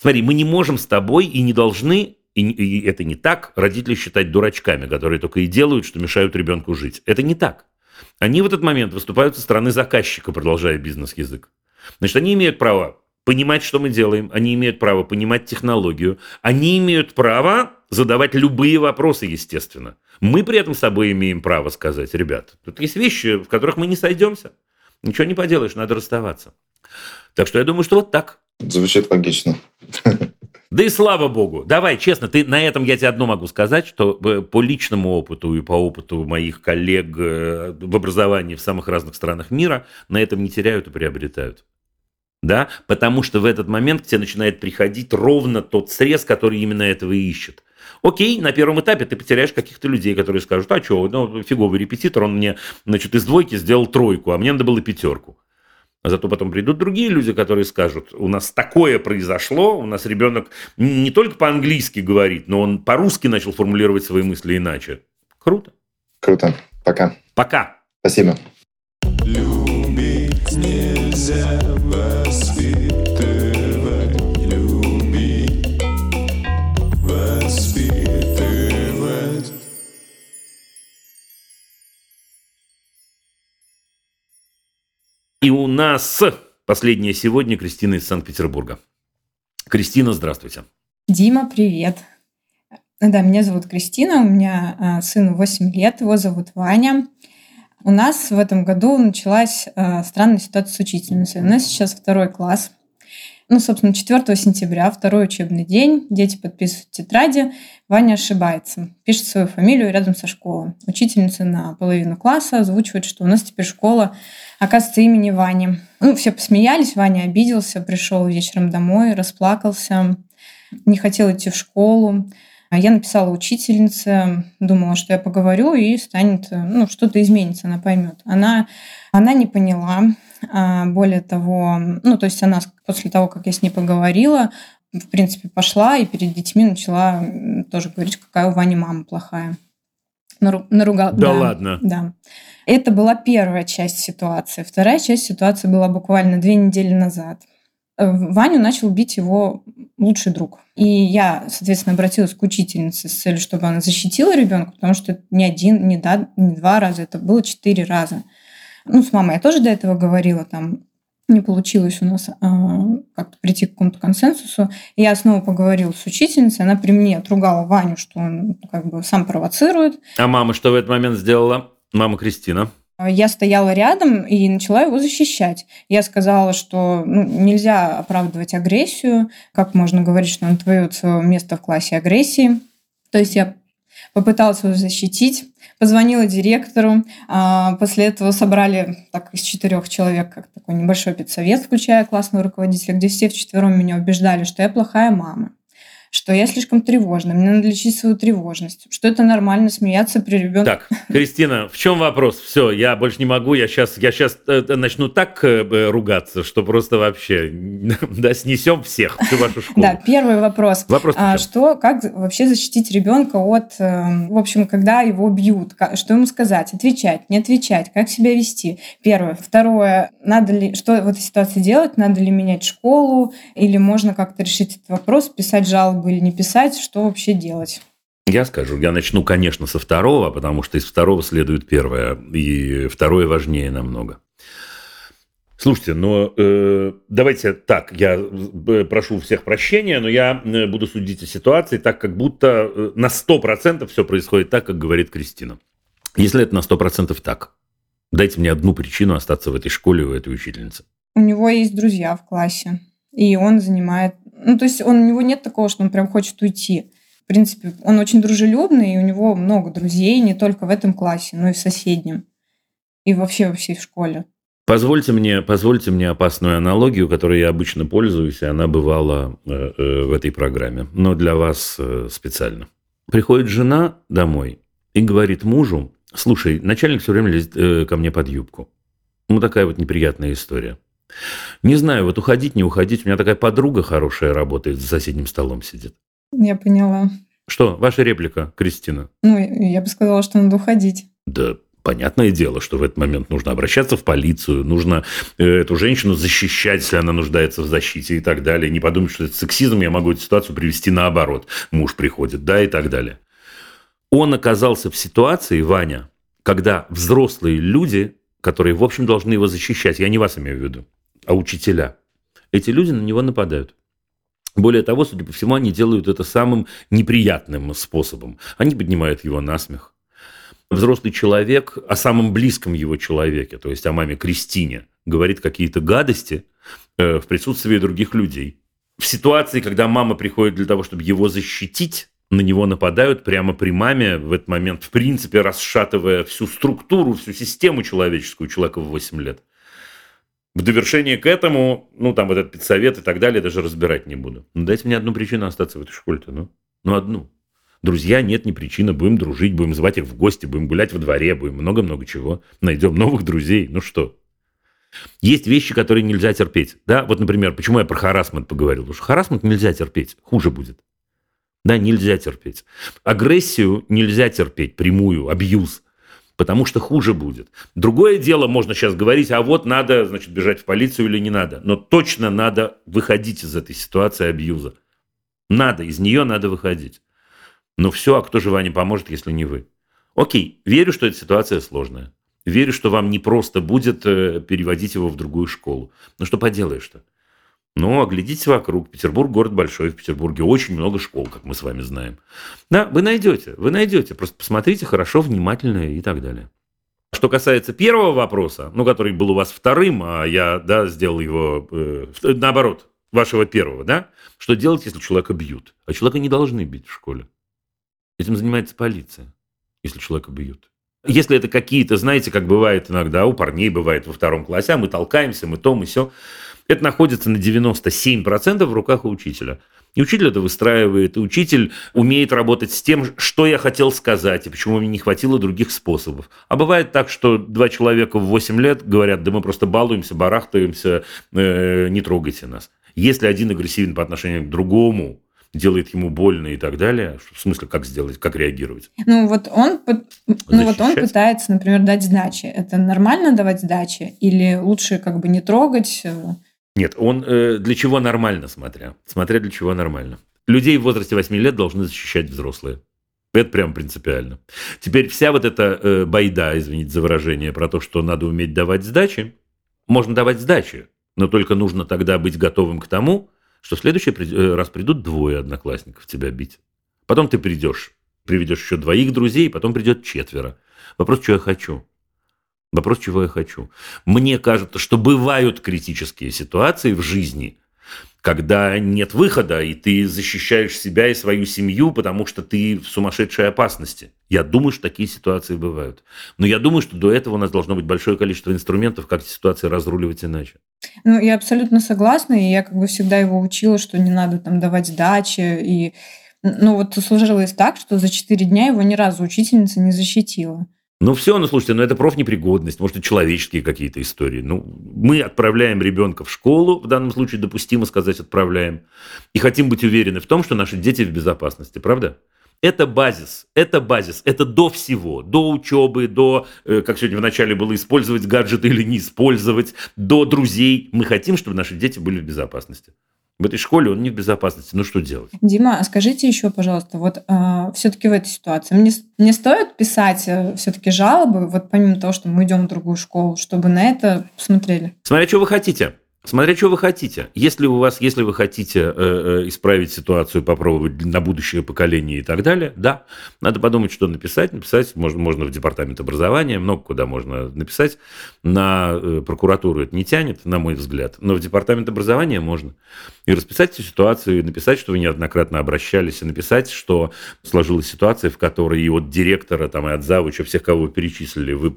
Смотри, мы не можем с тобой и не должны, и, и это не так, родители считать дурачками, которые только и делают, что мешают ребенку жить. Это не так. Они в этот момент выступают со стороны заказчика, продолжая бизнес-язык. Значит, они имеют право понимать, что мы делаем, они имеют право понимать технологию, они имеют право задавать любые вопросы, естественно. Мы при этом с собой имеем право сказать, ребят, тут есть вещи, в которых мы не сойдемся, ничего не поделаешь, надо расставаться. Так что я думаю, что вот так. Звучит логично. Да и слава богу. Давай, честно, ты, на этом я тебе одно могу сказать, что по личному опыту и по опыту моих коллег в образовании в самых разных странах мира на этом не теряют и приобретают. Да? Потому что в этот момент к тебе начинает приходить ровно тот срез, который именно этого и ищет. Окей, на первом этапе ты потеряешь каких-то людей, которые скажут, а что, ну, фиговый репетитор, он мне, значит, из двойки сделал тройку, а мне надо было пятерку. А зато потом придут другие люди, которые скажут, у нас такое произошло, у нас ребенок не только по-английски говорит, но он по-русски начал формулировать свои мысли иначе. Круто. Круто. Пока. Пока. Спасибо. Любить нельзя воспитывать. Любить воспитывать. И у нас последняя сегодня Кристина из Санкт-Петербурга. Кристина, здравствуйте. Дима, привет. Да, меня зовут Кристина, у меня сыну восемь лет, его зовут Ваня. У нас в этом году началась странная ситуация с учительницей. У нас сейчас второй класс. Ну, собственно, четвёртого сентября, второй учебный день, дети подписывают тетради, Ваня ошибается, пишет свою фамилию рядом со школой. Учительница на половину класса озвучивает, что у нас теперь школа, оказывается, имени Вани. Ну, все посмеялись, Ваня обиделся, пришел вечером домой, расплакался, не хотел идти в школу. Я написала учительнице, думала, что я поговорю, и станет, ну, что-то изменится, она поймет. Она, она не поняла, более того, ну, то есть она после того, как я с ней поговорила, в принципе, пошла и перед детьми начала тоже говорить, какая у Вани мама плохая. Нару, наругала. Да, да ладно? Да. Это была первая часть ситуации. Вторая часть ситуации была буквально две недели назад. Ваню начал бить его лучший друг. И я, соответственно, обратилась к учительнице с целью, чтобы она защитила ребенка, потому что это не один, не два раза, это было четыре раза. Ну, с мамой я тоже до этого говорила, там не получилось у нас э, как-то прийти к какому-то консенсусу. Я снова поговорила с учительницей, она при мне отругала Ваню, что он как бы сам провоцирует. А мама что в этот момент сделала? Мама Кристина. Я стояла рядом и начала его защищать. Я сказала, что ну, нельзя оправдывать агрессию, как можно говорить, что он твоет свое место в классе агрессии. То есть я попыталась его защитить, позвонила директору. А после этого собрали так, из четырех человек как такой небольшой педсовет, включая классного руководителя, где все вчетвером меня убеждали, что я плохая мама, что я слишком тревожна, мне надо лечить свою тревожность, что это нормально смеяться при ребенке. Так, Кристина, в чем вопрос? Все, я больше не могу, я сейчас, я сейчас начну так ругаться, что просто вообще да, снесем всех, всю вашу школу. Да, первый вопрос. Вопрос в чем? Что, как вообще защитить ребенка от, в общем, когда его бьют, что ему сказать, отвечать, не отвечать, как себя вести? Первое. Второе, надо ли, что в этой ситуации делать, надо ли менять школу, или можно как-то решить этот вопрос, писать жалобы или не писать, что вообще делать? Я скажу, я начну, конечно, со второго, потому что из второго следует первое, и второе важнее намного. Слушайте, ну, э, давайте так, я прошу всех прощения, но я буду судить о ситуации так, как будто на сто процентов все происходит так, как говорит Кристина. Если это на сто процентов так, дайте мне одну причину остаться в этой школе у этой учительницы. У него есть друзья в классе, и он занимает... Ну, то есть он, у него нет такого, что он прям хочет уйти. В принципе, он очень дружелюбный, и у него много друзей, не только в этом классе, но и в соседнем, и вообще во всей школе. Позвольте мне, позвольте мне опасную аналогию, которой я обычно пользуюсь, и она бывала э, э, в этой программе, но для вас э, специально. Приходит жена домой и говорит мужу: слушай, начальник все время лезет э, ко мне под юбку. Ну, такая вот неприятная история. Не знаю, вот уходить, не уходить. У меня такая подруга хорошая работает, за соседним столом сидит. Я поняла. Что, ваша реплика, Кристина? Ну, я бы сказала, что надо уходить. Да, понятное дело, что в этот момент нужно обращаться в полицию, нужно эту женщину защищать, если она нуждается в защите и так далее. Не подумать, что это сексизм, я могу эту ситуацию привести наоборот. Муж приходит, да, и так далее. Он оказался в ситуации, Ваня, когда взрослые люди, которые, в общем, должны его защищать, я не вас имею в виду, а учителя, эти люди на него нападают. Более того, судя по всему, они делают это самым неприятным способом. Они поднимают его на смех. Взрослый человек о самом близком его человеке, то есть о маме Кристине, говорит какие-то гадости в присутствии других людей. В ситуации, когда мама приходит для того, чтобы его защитить, на него нападают прямо при маме в этот момент, в принципе, расшатывая всю структуру, всю систему человеческую человека в восемь лет. В довершение к этому, ну, там вот этот педсовет и так далее, даже разбирать не буду. Ну, дайте мне одну причину остаться в этой школе-то, ну. Ну, одну. Друзья, нет, не причина. Будем дружить, будем звать их в гости, будем гулять во дворе, будем много-много чего. Найдем новых друзей. Ну, что? Есть вещи, которые нельзя терпеть. Да, вот, например, почему я про харассмент поговорил? Потому что харассмент нельзя терпеть. Хуже будет. Да, нельзя терпеть. Агрессию нельзя терпеть, прямую, абьюз. Потому что хуже будет. Другое дело, можно сейчас говорить, а вот надо, значит, бежать в полицию или не надо. Но точно надо выходить из этой ситуации абьюза. Надо, из нее надо выходить. Но все, а кто же Ване поможет, если не вы? Окей, верю, что эта ситуация сложная. Верю, что вам не просто будет переводить его в другую школу. Ну что поделаешь-то? Ну, оглядитесь вокруг. Петербург – город большой. В Петербурге очень много школ, как мы с вами знаем. Да, вы найдете, вы найдете. Просто посмотрите хорошо, внимательно и так далее. Что касается первого вопроса, ну, который был у вас вторым, а я, да, сделал его, э, наоборот, вашего первого, да? Что делать, если человека бьют? А человека не должны бить в школе. Этим занимается полиция, если человека бьют. Если это какие-то, знаете, как бывает иногда, у парней бывает во втором классе, а мы толкаемся, мы то, мы сё. Это находится на девяносто семь процентов в руках у учителя. И учитель это выстраивает, и учитель умеет работать с тем, что я хотел сказать, и почему мне не хватило других способов. А бывает так, что два человека в восемь лет говорят: да мы просто балуемся, барахтаемся, э, не трогайте нас. Если один агрессивен по отношению к другому, делает ему больно и так далее, в смысле, как сделать, как реагировать? Ну, вот он, ну, вот он пытается, например, дать сдачи. Это нормально давать сдачи? Или лучше как бы не трогать? Нет, он для чего нормально, смотря. Смотря для чего нормально. Людей в возрасте восьми лет должны защищать взрослые. Это прям принципиально. Теперь вся вот эта байда, извините за выражение, про то, что надо уметь давать сдачи. Можно давать сдачи, но только нужно тогда быть готовым к тому, что в следующий раз придут двое одноклассников тебя бить. Потом ты придешь, приведешь еще двоих друзей, потом придет четверо. Вопрос, чего я хочу. Вопрос, чего я хочу. Мне кажется, что бывают критические ситуации в жизни, когда нет выхода, и ты защищаешь себя и свою семью, потому что ты в сумасшедшей опасности. Я думаю, что такие ситуации бывают. Но я думаю, что до этого у нас должно быть большое количество инструментов, как ситуации разруливать иначе. Ну, я абсолютно согласна, и я как бы всегда его учила, что не надо там давать сдачи, и... Ну, вот сложилось так, что за четыре дня его ни разу учительница не защитила. Ну, все, ну, слушайте, ну, это профнепригодность, может, и человеческие какие-то истории. Ну, мы отправляем ребенка в школу, в данном случае допустимо сказать «отправляем», и хотим быть уверены в том, что наши дети в безопасности, правда? Это базис, это базис, это до всего, до учебы, до, как сегодня вначале было, использовать гаджеты или не использовать, до друзей. Мы хотим, чтобы наши дети были в безопасности. В этой школе он не в безопасности. Ну, что делать? Дима, скажите еще, пожалуйста, вот э, все-таки в этой ситуации мне, мне стоит писать э, все-таки жалобы, вот помимо того, что мы идем в другую школу, чтобы на это посмотрели? Смотря, что вы хотите. Смотря, что вы хотите. Если у вас, если вы хотите э, исправить ситуацию, попробовать на будущее поколение и так далее, да, надо подумать, что написать. Написать можно, можно в департамент образования, много куда можно написать. На э, прокуратуру это не тянет, на мой взгляд, но в департамент образования можно. И расписать всю ситуацию, и написать, что вы неоднократно обращались, и написать, что сложилась ситуация, в которой и от директора, там, и от завуча, всех, кого вы перечислили, вы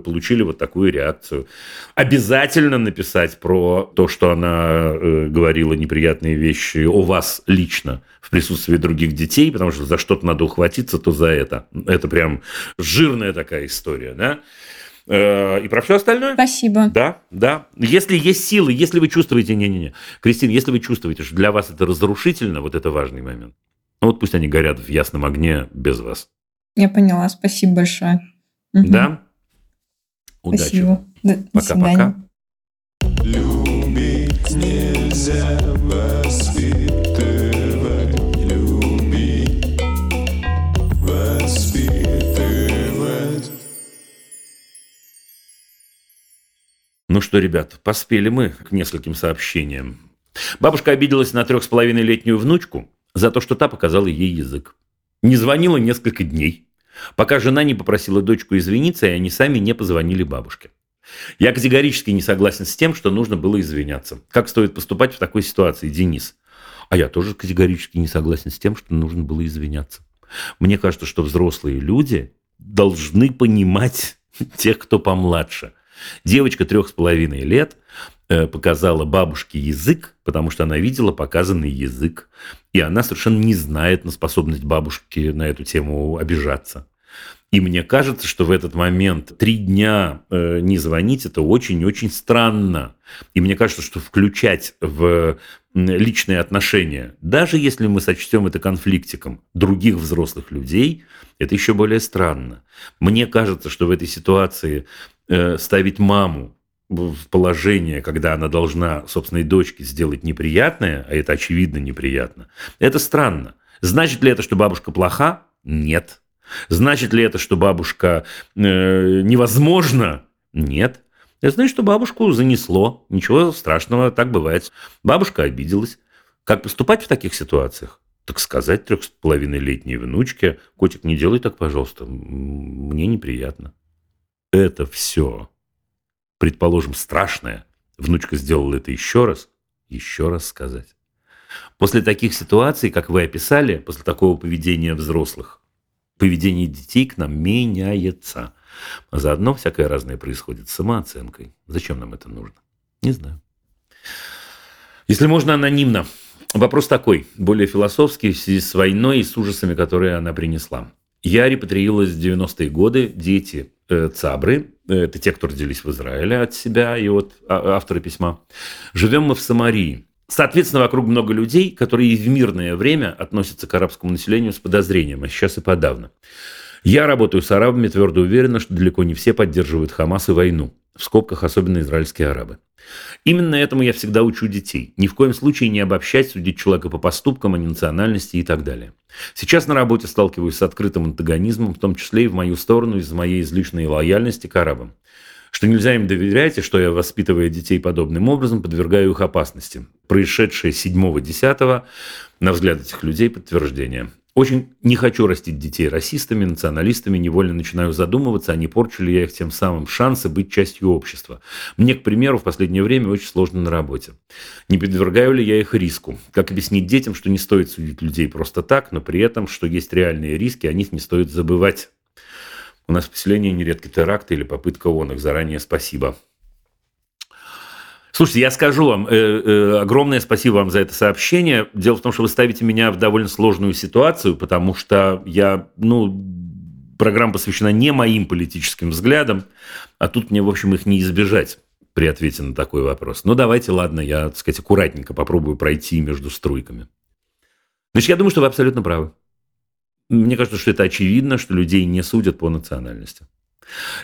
получили вот такую реакцию. Обязательно написать про то, что она э, говорила неприятные вещи о вас лично в присутствии других детей, потому что за что-то надо ухватиться, то за это. Это прям жирная такая история, да? Э, и про все остальное. Спасибо. Да, да. Если есть силы, если вы чувствуете... Не-не-не. Кристина, если вы чувствуете, что для вас это разрушительно, вот это важный момент, ну вот пусть они горят в ясном огне без вас. Я поняла. Спасибо большое. Угу. Да? Спасибо. Удачи. Пока-пока. Любить нельзя воспитывать, любить воспитывать. Ну что, ребят, поспели мы к нескольким сообщениям. Бабушка обиделась на трех с половиной летнюю внучку за то, что та показала ей язык. Не звонила несколько дней, пока жена не попросила дочку извиниться, и они сами не позвонили бабушке. Я категорически не согласен с тем, что нужно было извиняться. Как стоит поступать в такой ситуации, Денис? А я тоже категорически не согласен с тем, что нужно было извиняться. Мне кажется, что взрослые люди должны понимать тех, кто помладше. Девочка трех с половиной лет показала бабушке язык, потому что она видела показанный язык. И она совершенно не знает на способность бабушки на эту тему обижаться. И мне кажется, что в этот момент три дня э, не звонить – это очень-очень странно. И мне кажется, что включать в личные отношения, даже если мы сочтем это конфликтиком других взрослых людей, это еще более странно. Мне кажется, что в этой ситуации э, ставить маму в положение, когда она должна собственной дочке сделать неприятное, а это очевидно неприятно, это странно. Значит ли это, что бабушка плоха? Нет. Значит ли это, что бабушка э, невозможна? Нет. Это значит, что бабушку занесло. Ничего страшного, так бывает. Бабушка обиделась. Как поступать в таких ситуациях? Так сказать трех с половиной летней внучке: котик, не делай так, пожалуйста, мне неприятно. Это все, предположим, страшное. Внучка сделала это еще раз, еще раз сказать. После таких ситуаций, как вы описали, после такого поведения взрослых, поведение детей к нам меняется. А заодно всякое разное происходит с самооценкой. Зачем нам это нужно? Не знаю. Если можно, анонимно. Вопрос такой, более философский, в связи с войной и с ужасами, которые она принесла. Я репатриировалась в девяностые годы. Дети э, Цабры, э, это те, кто родились в Израиле от себя и от а, автора письма. Живем мы в Самарии. Соответственно, вокруг много людей, которые и в мирное время относятся к арабскому населению с подозрением, а сейчас и подавно. Я работаю с арабами, твердо уверена, что далеко не все поддерживают Хамас и войну, в скобках особенно израильские арабы. Именно этому я всегда учу детей. Ни в коем случае не обобщать, судить человека по поступкам, о национальности и так далее. Сейчас на работе сталкиваюсь с открытым антагонизмом, в том числе и в мою сторону из-за моей излишней лояльности к арабам. Что нельзя им доверять, и что я, воспитывая детей подобным образом, подвергаю их опасности. Происшедшее седьмого десятого, на взгляд этих людей, подтверждение. Очень не хочу растить детей расистами, националистами, невольно начинаю задумываться, а не порчу ли я их тем самым шансы быть частью общества. Мне, к примеру, в последнее время очень сложно на работе. Не подвергаю ли я их риску? Как объяснить детям, что не стоит судить людей просто так, но при этом, что есть реальные риски, о них не стоит забывать? У нас в поселении нередки теракты или попытка ООН. Их заранее спасибо. Слушайте, я скажу вам, э, э, огромное спасибо вам за это сообщение. Дело в том, что вы ставите меня в довольно сложную ситуацию, потому что я, ну, программа посвящена не моим политическим взглядам, а тут мне, в общем, их не избежать при ответе на такой вопрос. Ну, давайте, ладно, я, так сказать, аккуратненько попробую пройти между струйками. Значит, я думаю, что вы абсолютно правы. Мне кажется, что это очевидно, что людей не судят по национальности.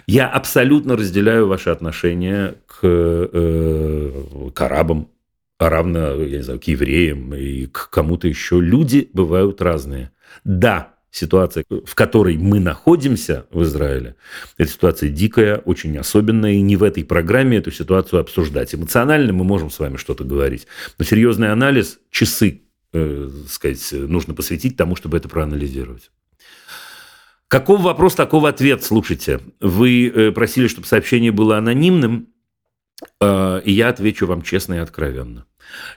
Я абсолютно разделяю ваши отношения к, э, к арабам, а равно, я не знаю, к евреям и к кому-то еще. Люди бывают разные. Да, ситуация, в которой мы находимся в Израиле, эта ситуация дикая, очень особенная, и не в этой программе эту ситуацию обсуждать. Эмоционально мы можем с вами что-то говорить, но серьезный анализ, часы, э, сказать, нужно посвятить тому, чтобы это проанализировать. Каков вопрос, такого ответ, слушайте. Вы просили, чтобы сообщение было анонимным, и я отвечу вам честно и откровенно.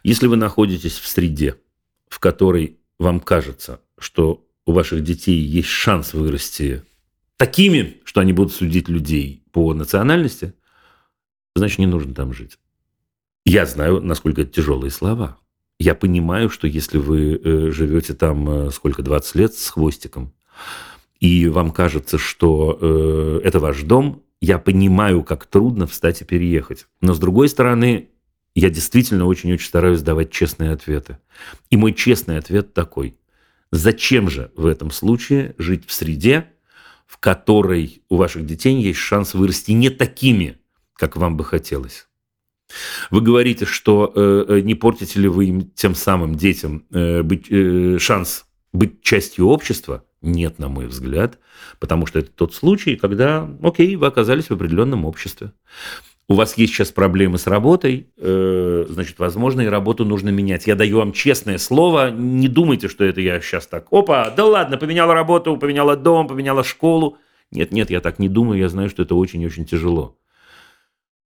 Если вы находитесь в среде, в которой вам кажется, что у ваших детей есть шанс вырасти такими, что они будут судить людей по национальности, значит, не нужно там жить. Я знаю, насколько это тяжелые слова. Я понимаю, что если вы живете там сколько, двадцать лет с хвостиком, и вам кажется, что э, это ваш дом, я понимаю, как трудно встать и переехать. Но, с другой стороны, я действительно очень-очень стараюсь давать честные ответы. И мой честный ответ такой. Зачем же в этом случае жить в среде, в которой у ваших детей есть шанс вырасти не такими, как вам бы хотелось? Вы говорите, что э, не портите ли вы им, тем самым детям э, быть, э, шанс быть частью общества? Нет, на мой взгляд, потому что это тот случай, когда, окей, вы оказались в определенном обществе. У вас есть сейчас проблемы с работой, э, значит, возможно, и работу нужно менять. Я даю вам честное слово, не думайте, что это я сейчас так, опа, да ладно, поменяла работу, поменяла дом, поменяла школу. Нет, нет, я так не думаю, я знаю, что это очень-очень тяжело.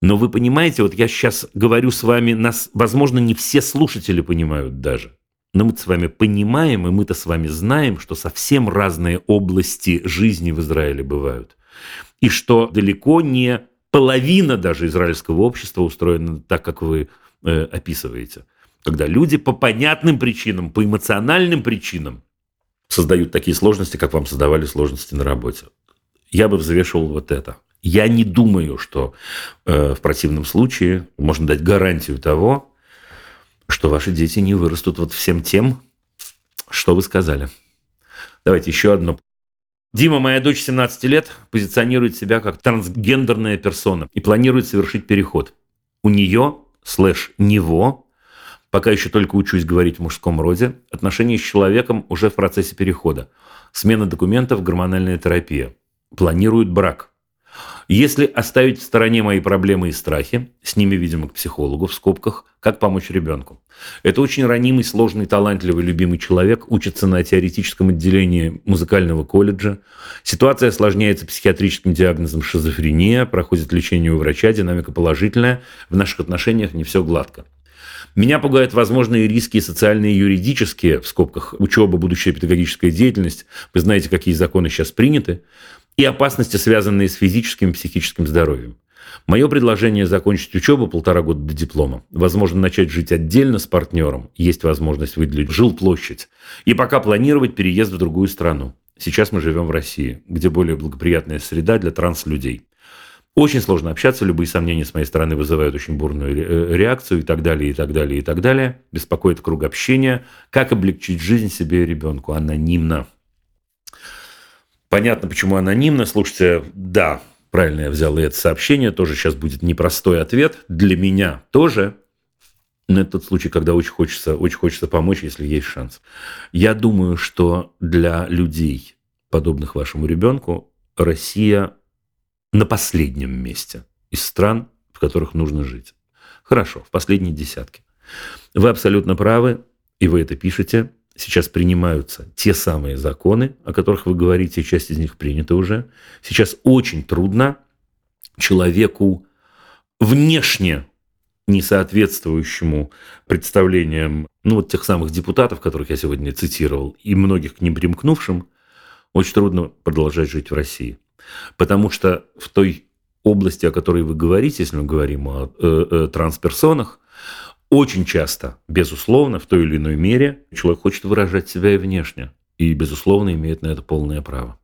Но вы понимаете, вот я сейчас говорю с вами, нас, возможно, не все слушатели понимают даже. Но мы-то с вами понимаем, и мы-то с вами знаем, что совсем разные области жизни в Израиле бывают. И что далеко не половина даже израильского общества устроена так, как вы э, описываете. Когда люди по понятным причинам, по эмоциональным причинам создают такие сложности, как вам создавали сложности на работе. Я бы взвешивал вот это. Я не думаю, что э, в противном случае можно дать гарантию того, что ваши дети не вырастут вот всем тем, что вы сказали. Давайте еще одно. Дима, моя дочь семнадцать лет, позиционирует себя как трансгендерная персона и планирует совершить переход. У нее, слэш, него, пока еще только учусь говорить в мужском роде, отношения с человеком уже в процессе перехода. Смена документов, гормональная терапия. Планирует брак. Если оставить в стороне мои проблемы и страхи, с ними, видимо, к психологу, в скобках, как помочь ребенку. Это очень ранимый, сложный, талантливый, любимый человек, учится на теоретическом отделении музыкального колледжа. Ситуация осложняется психиатрическим диагнозом шизофрения, проходит лечение у врача, динамика положительная, в наших отношениях не все гладко. Меня пугают возможные риски социальные и юридические, в скобках, учеба, будущая педагогическая деятельность. Вы знаете, какие законы сейчас приняты. И опасности, связанные с физическим и психическим здоровьем. Мое предложение – закончить учебу полтора года до диплома. Возможно, начать жить отдельно с партнером. Есть возможность выделить жилплощадь. И пока планировать переезд в другую страну. Сейчас мы живем в России, где более благоприятная среда для транслюдей. Очень сложно общаться, любые сомнения с моей стороны вызывают очень бурную реакцию и так далее, и так далее, и так далее. Беспокоит круг общения. Как облегчить жизнь себе и ребенку? Анонимно. Понятно, почему анонимно. Слушайте, да, правильно я взял и это сообщение. Тоже сейчас будет непростой ответ. Для меня тоже. Но это тот случай, когда очень хочется, очень хочется помочь, если есть шанс. Я думаю, что для людей, подобных вашему ребенку, Россия на последнем месте из стран, в которых нужно жить. Хорошо, в последней десятке. Вы абсолютно правы, и вы это пишете. сейчас принимаются те самые законы, о которых вы говорите, часть из них принята уже. Сейчас очень трудно человеку, внешне не соответствующему представлениям, ну, вот тех самых депутатов, которых я сегодня цитировал, и многих к ним примкнувшим, очень трудно продолжать жить в России. Потому что в той области, о которой вы говорите, если мы говорим о э, э, трансперсонах, очень часто, безусловно, в той или иной мере, человек хочет выражать себя и внешне, и, безусловно, имеет на это полное право.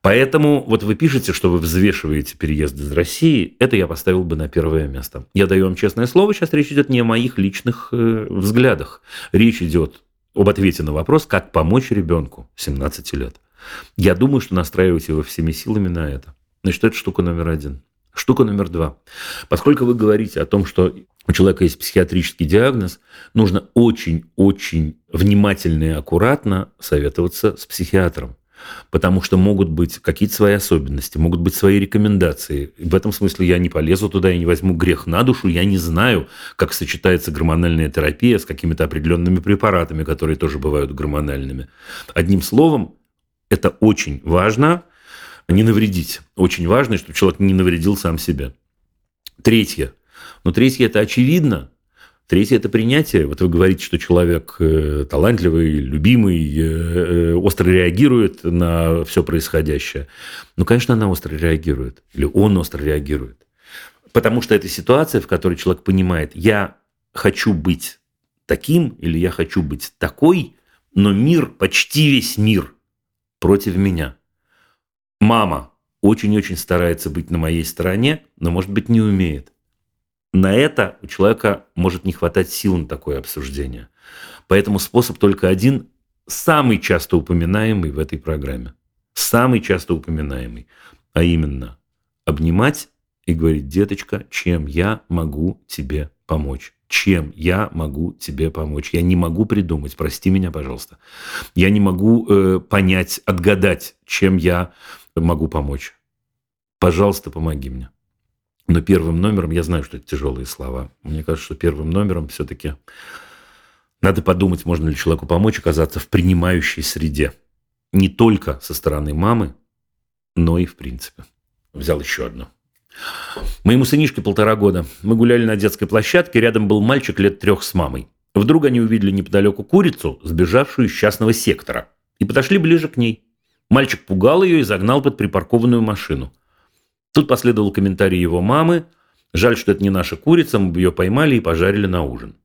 Поэтому вот вы пишете, что вы взвешиваете переезд из России, это я поставил бы на первое место. Я даю вам честное слово, сейчас речь идет не о моих личных э, взглядах. Речь идет об ответе на вопрос, как помочь ребенку семнадцати лет. Я думаю, что настраиваете его всеми силами на это. Значит, это штука номер один. Штука номер два. Поскольку вы говорите о том, что у человека есть психиатрический диагноз, нужно очень-очень внимательно и аккуратно советоваться с психиатром. Потому что могут быть какие-то свои особенности, могут быть свои рекомендации. В этом смысле я не полезу туда, я не возьму грех на душу, я не знаю, как сочетается гормональная терапия с какими-то определенными препаратами, которые тоже бывают гормональными. Одним словом, это очень важно не навредить. Очень важно, чтобы человек не навредил сам себе. Третье. Но третье – это очевидно. Третье – это принятие. Вот вы говорите, что человек талантливый, любимый, остро реагирует на все происходящее. Ну, конечно, она остро реагирует. Или он остро реагирует. Потому что это ситуация, в которой человек понимает, я хочу быть таким или я хочу быть такой, но мир, почти весь мир против меня. Мама очень-очень старается быть на моей стороне, но, может быть, не умеет. На это у человека может не хватать сил на такое обсуждение. Поэтому способ только один, самый часто упоминаемый в этой программе. Самый часто упоминаемый. А именно, обнимать и говорить: деточка, чем я могу тебе помочь? Чем я могу тебе помочь? Я не могу придумать, прости меня, пожалуйста. Я не могу э, понять, отгадать, чем я могу помочь. Пожалуйста, помоги мне. Но первым номером, я знаю, что это тяжелые слова, мне кажется, что первым номером все-таки надо подумать, можно ли человеку помочь оказаться в принимающей среде. Не только со стороны мамы, но и в принципе. Взял еще одну. Моему сынишке полтора года. Мы гуляли на детской площадке, рядом был мальчик лет трех с мамой. Вдруг они увидели неподалеку курицу, сбежавшую из частного сектора, и подошли ближе к ней. Мальчик пугал ее и загнал под припаркованную машину. Тут последовал комментарий его мамы: жаль, что это не наша курица, мы бы ее поймали и пожарили на ужин.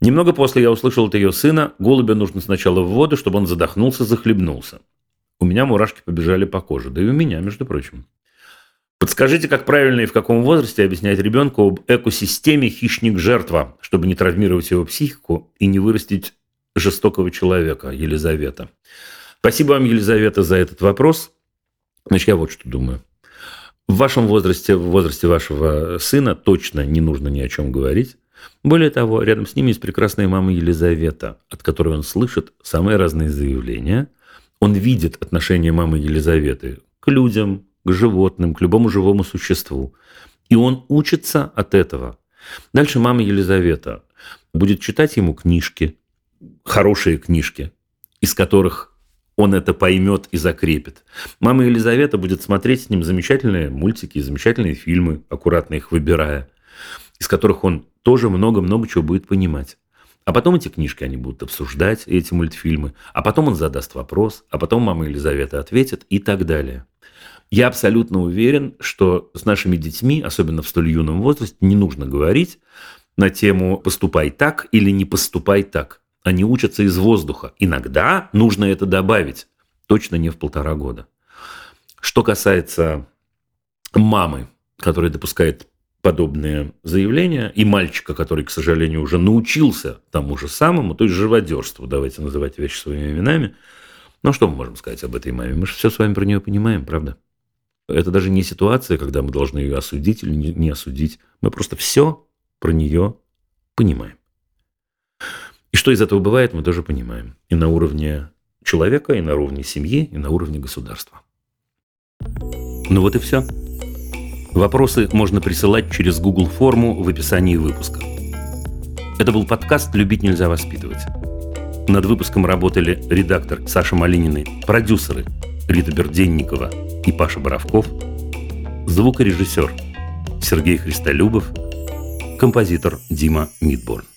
Немного после я услышал от ее сына: голубя нужно сначала в воду, чтобы он задохнулся, захлебнулся. У меня мурашки побежали по коже, да и у меня, между прочим. Подскажите, как правильно и в каком возрасте объяснять ребенку об экосистеме хищник-жертва, чтобы не травмировать его психику и не вырастить жестокого человека? Елизавета. Спасибо вам, Елизавета, за этот вопрос. Значит, я вот что думаю. В вашем возрасте, в возрасте вашего сына точно не нужно ни о чем говорить. Более того, рядом с ними есть прекрасная мама Елизавета, от которой он слышит самые разные заявления. Он видит отношение мамы Елизаветы к людям, к животным, к любому живому существу. И он учится от этого. Дальше мама Елизавета будет читать ему книжки, хорошие книжки, из которых он это поймет и закрепит. Мама Елизавета будет смотреть с ним замечательные мультики, замечательные фильмы, аккуратно их выбирая, из которых он тоже много-много чего будет понимать. А потом эти книжки они будут обсуждать, эти мультфильмы, а потом он задаст вопрос, а потом мама Елизавета ответит и так далее. Я абсолютно уверен, что с нашими детьми, особенно в столь юном возрасте, не нужно говорить на тему «поступай так» или «не поступай так». Они учатся из воздуха. Иногда нужно это добавить. Точно не в полтора года. Что касается мамы, которая допускает подобные заявления, и мальчика, который, к сожалению, уже научился тому же самому, то есть живодерству, давайте называть вещи своими именами. Ну, что мы можем сказать об этой маме? Мы же все с вами про нее понимаем, правда? Это даже не ситуация, когда мы должны ее осудить или не осудить. Мы просто все про нее понимаем. И что из этого бывает, мы тоже понимаем. И на уровне человека, и на уровне семьи, и на уровне государства. Ну вот и все. Вопросы можно присылать через Google форму в описании выпуска. Это был подкаст «Любить нельзя воспитывать». Над выпуском работали редактор Саша Малинина, продюсеры Рита Берденникова и Паша Боровков, звукорежиссер Сергей Христолюбов, композитор Дима Мидборн.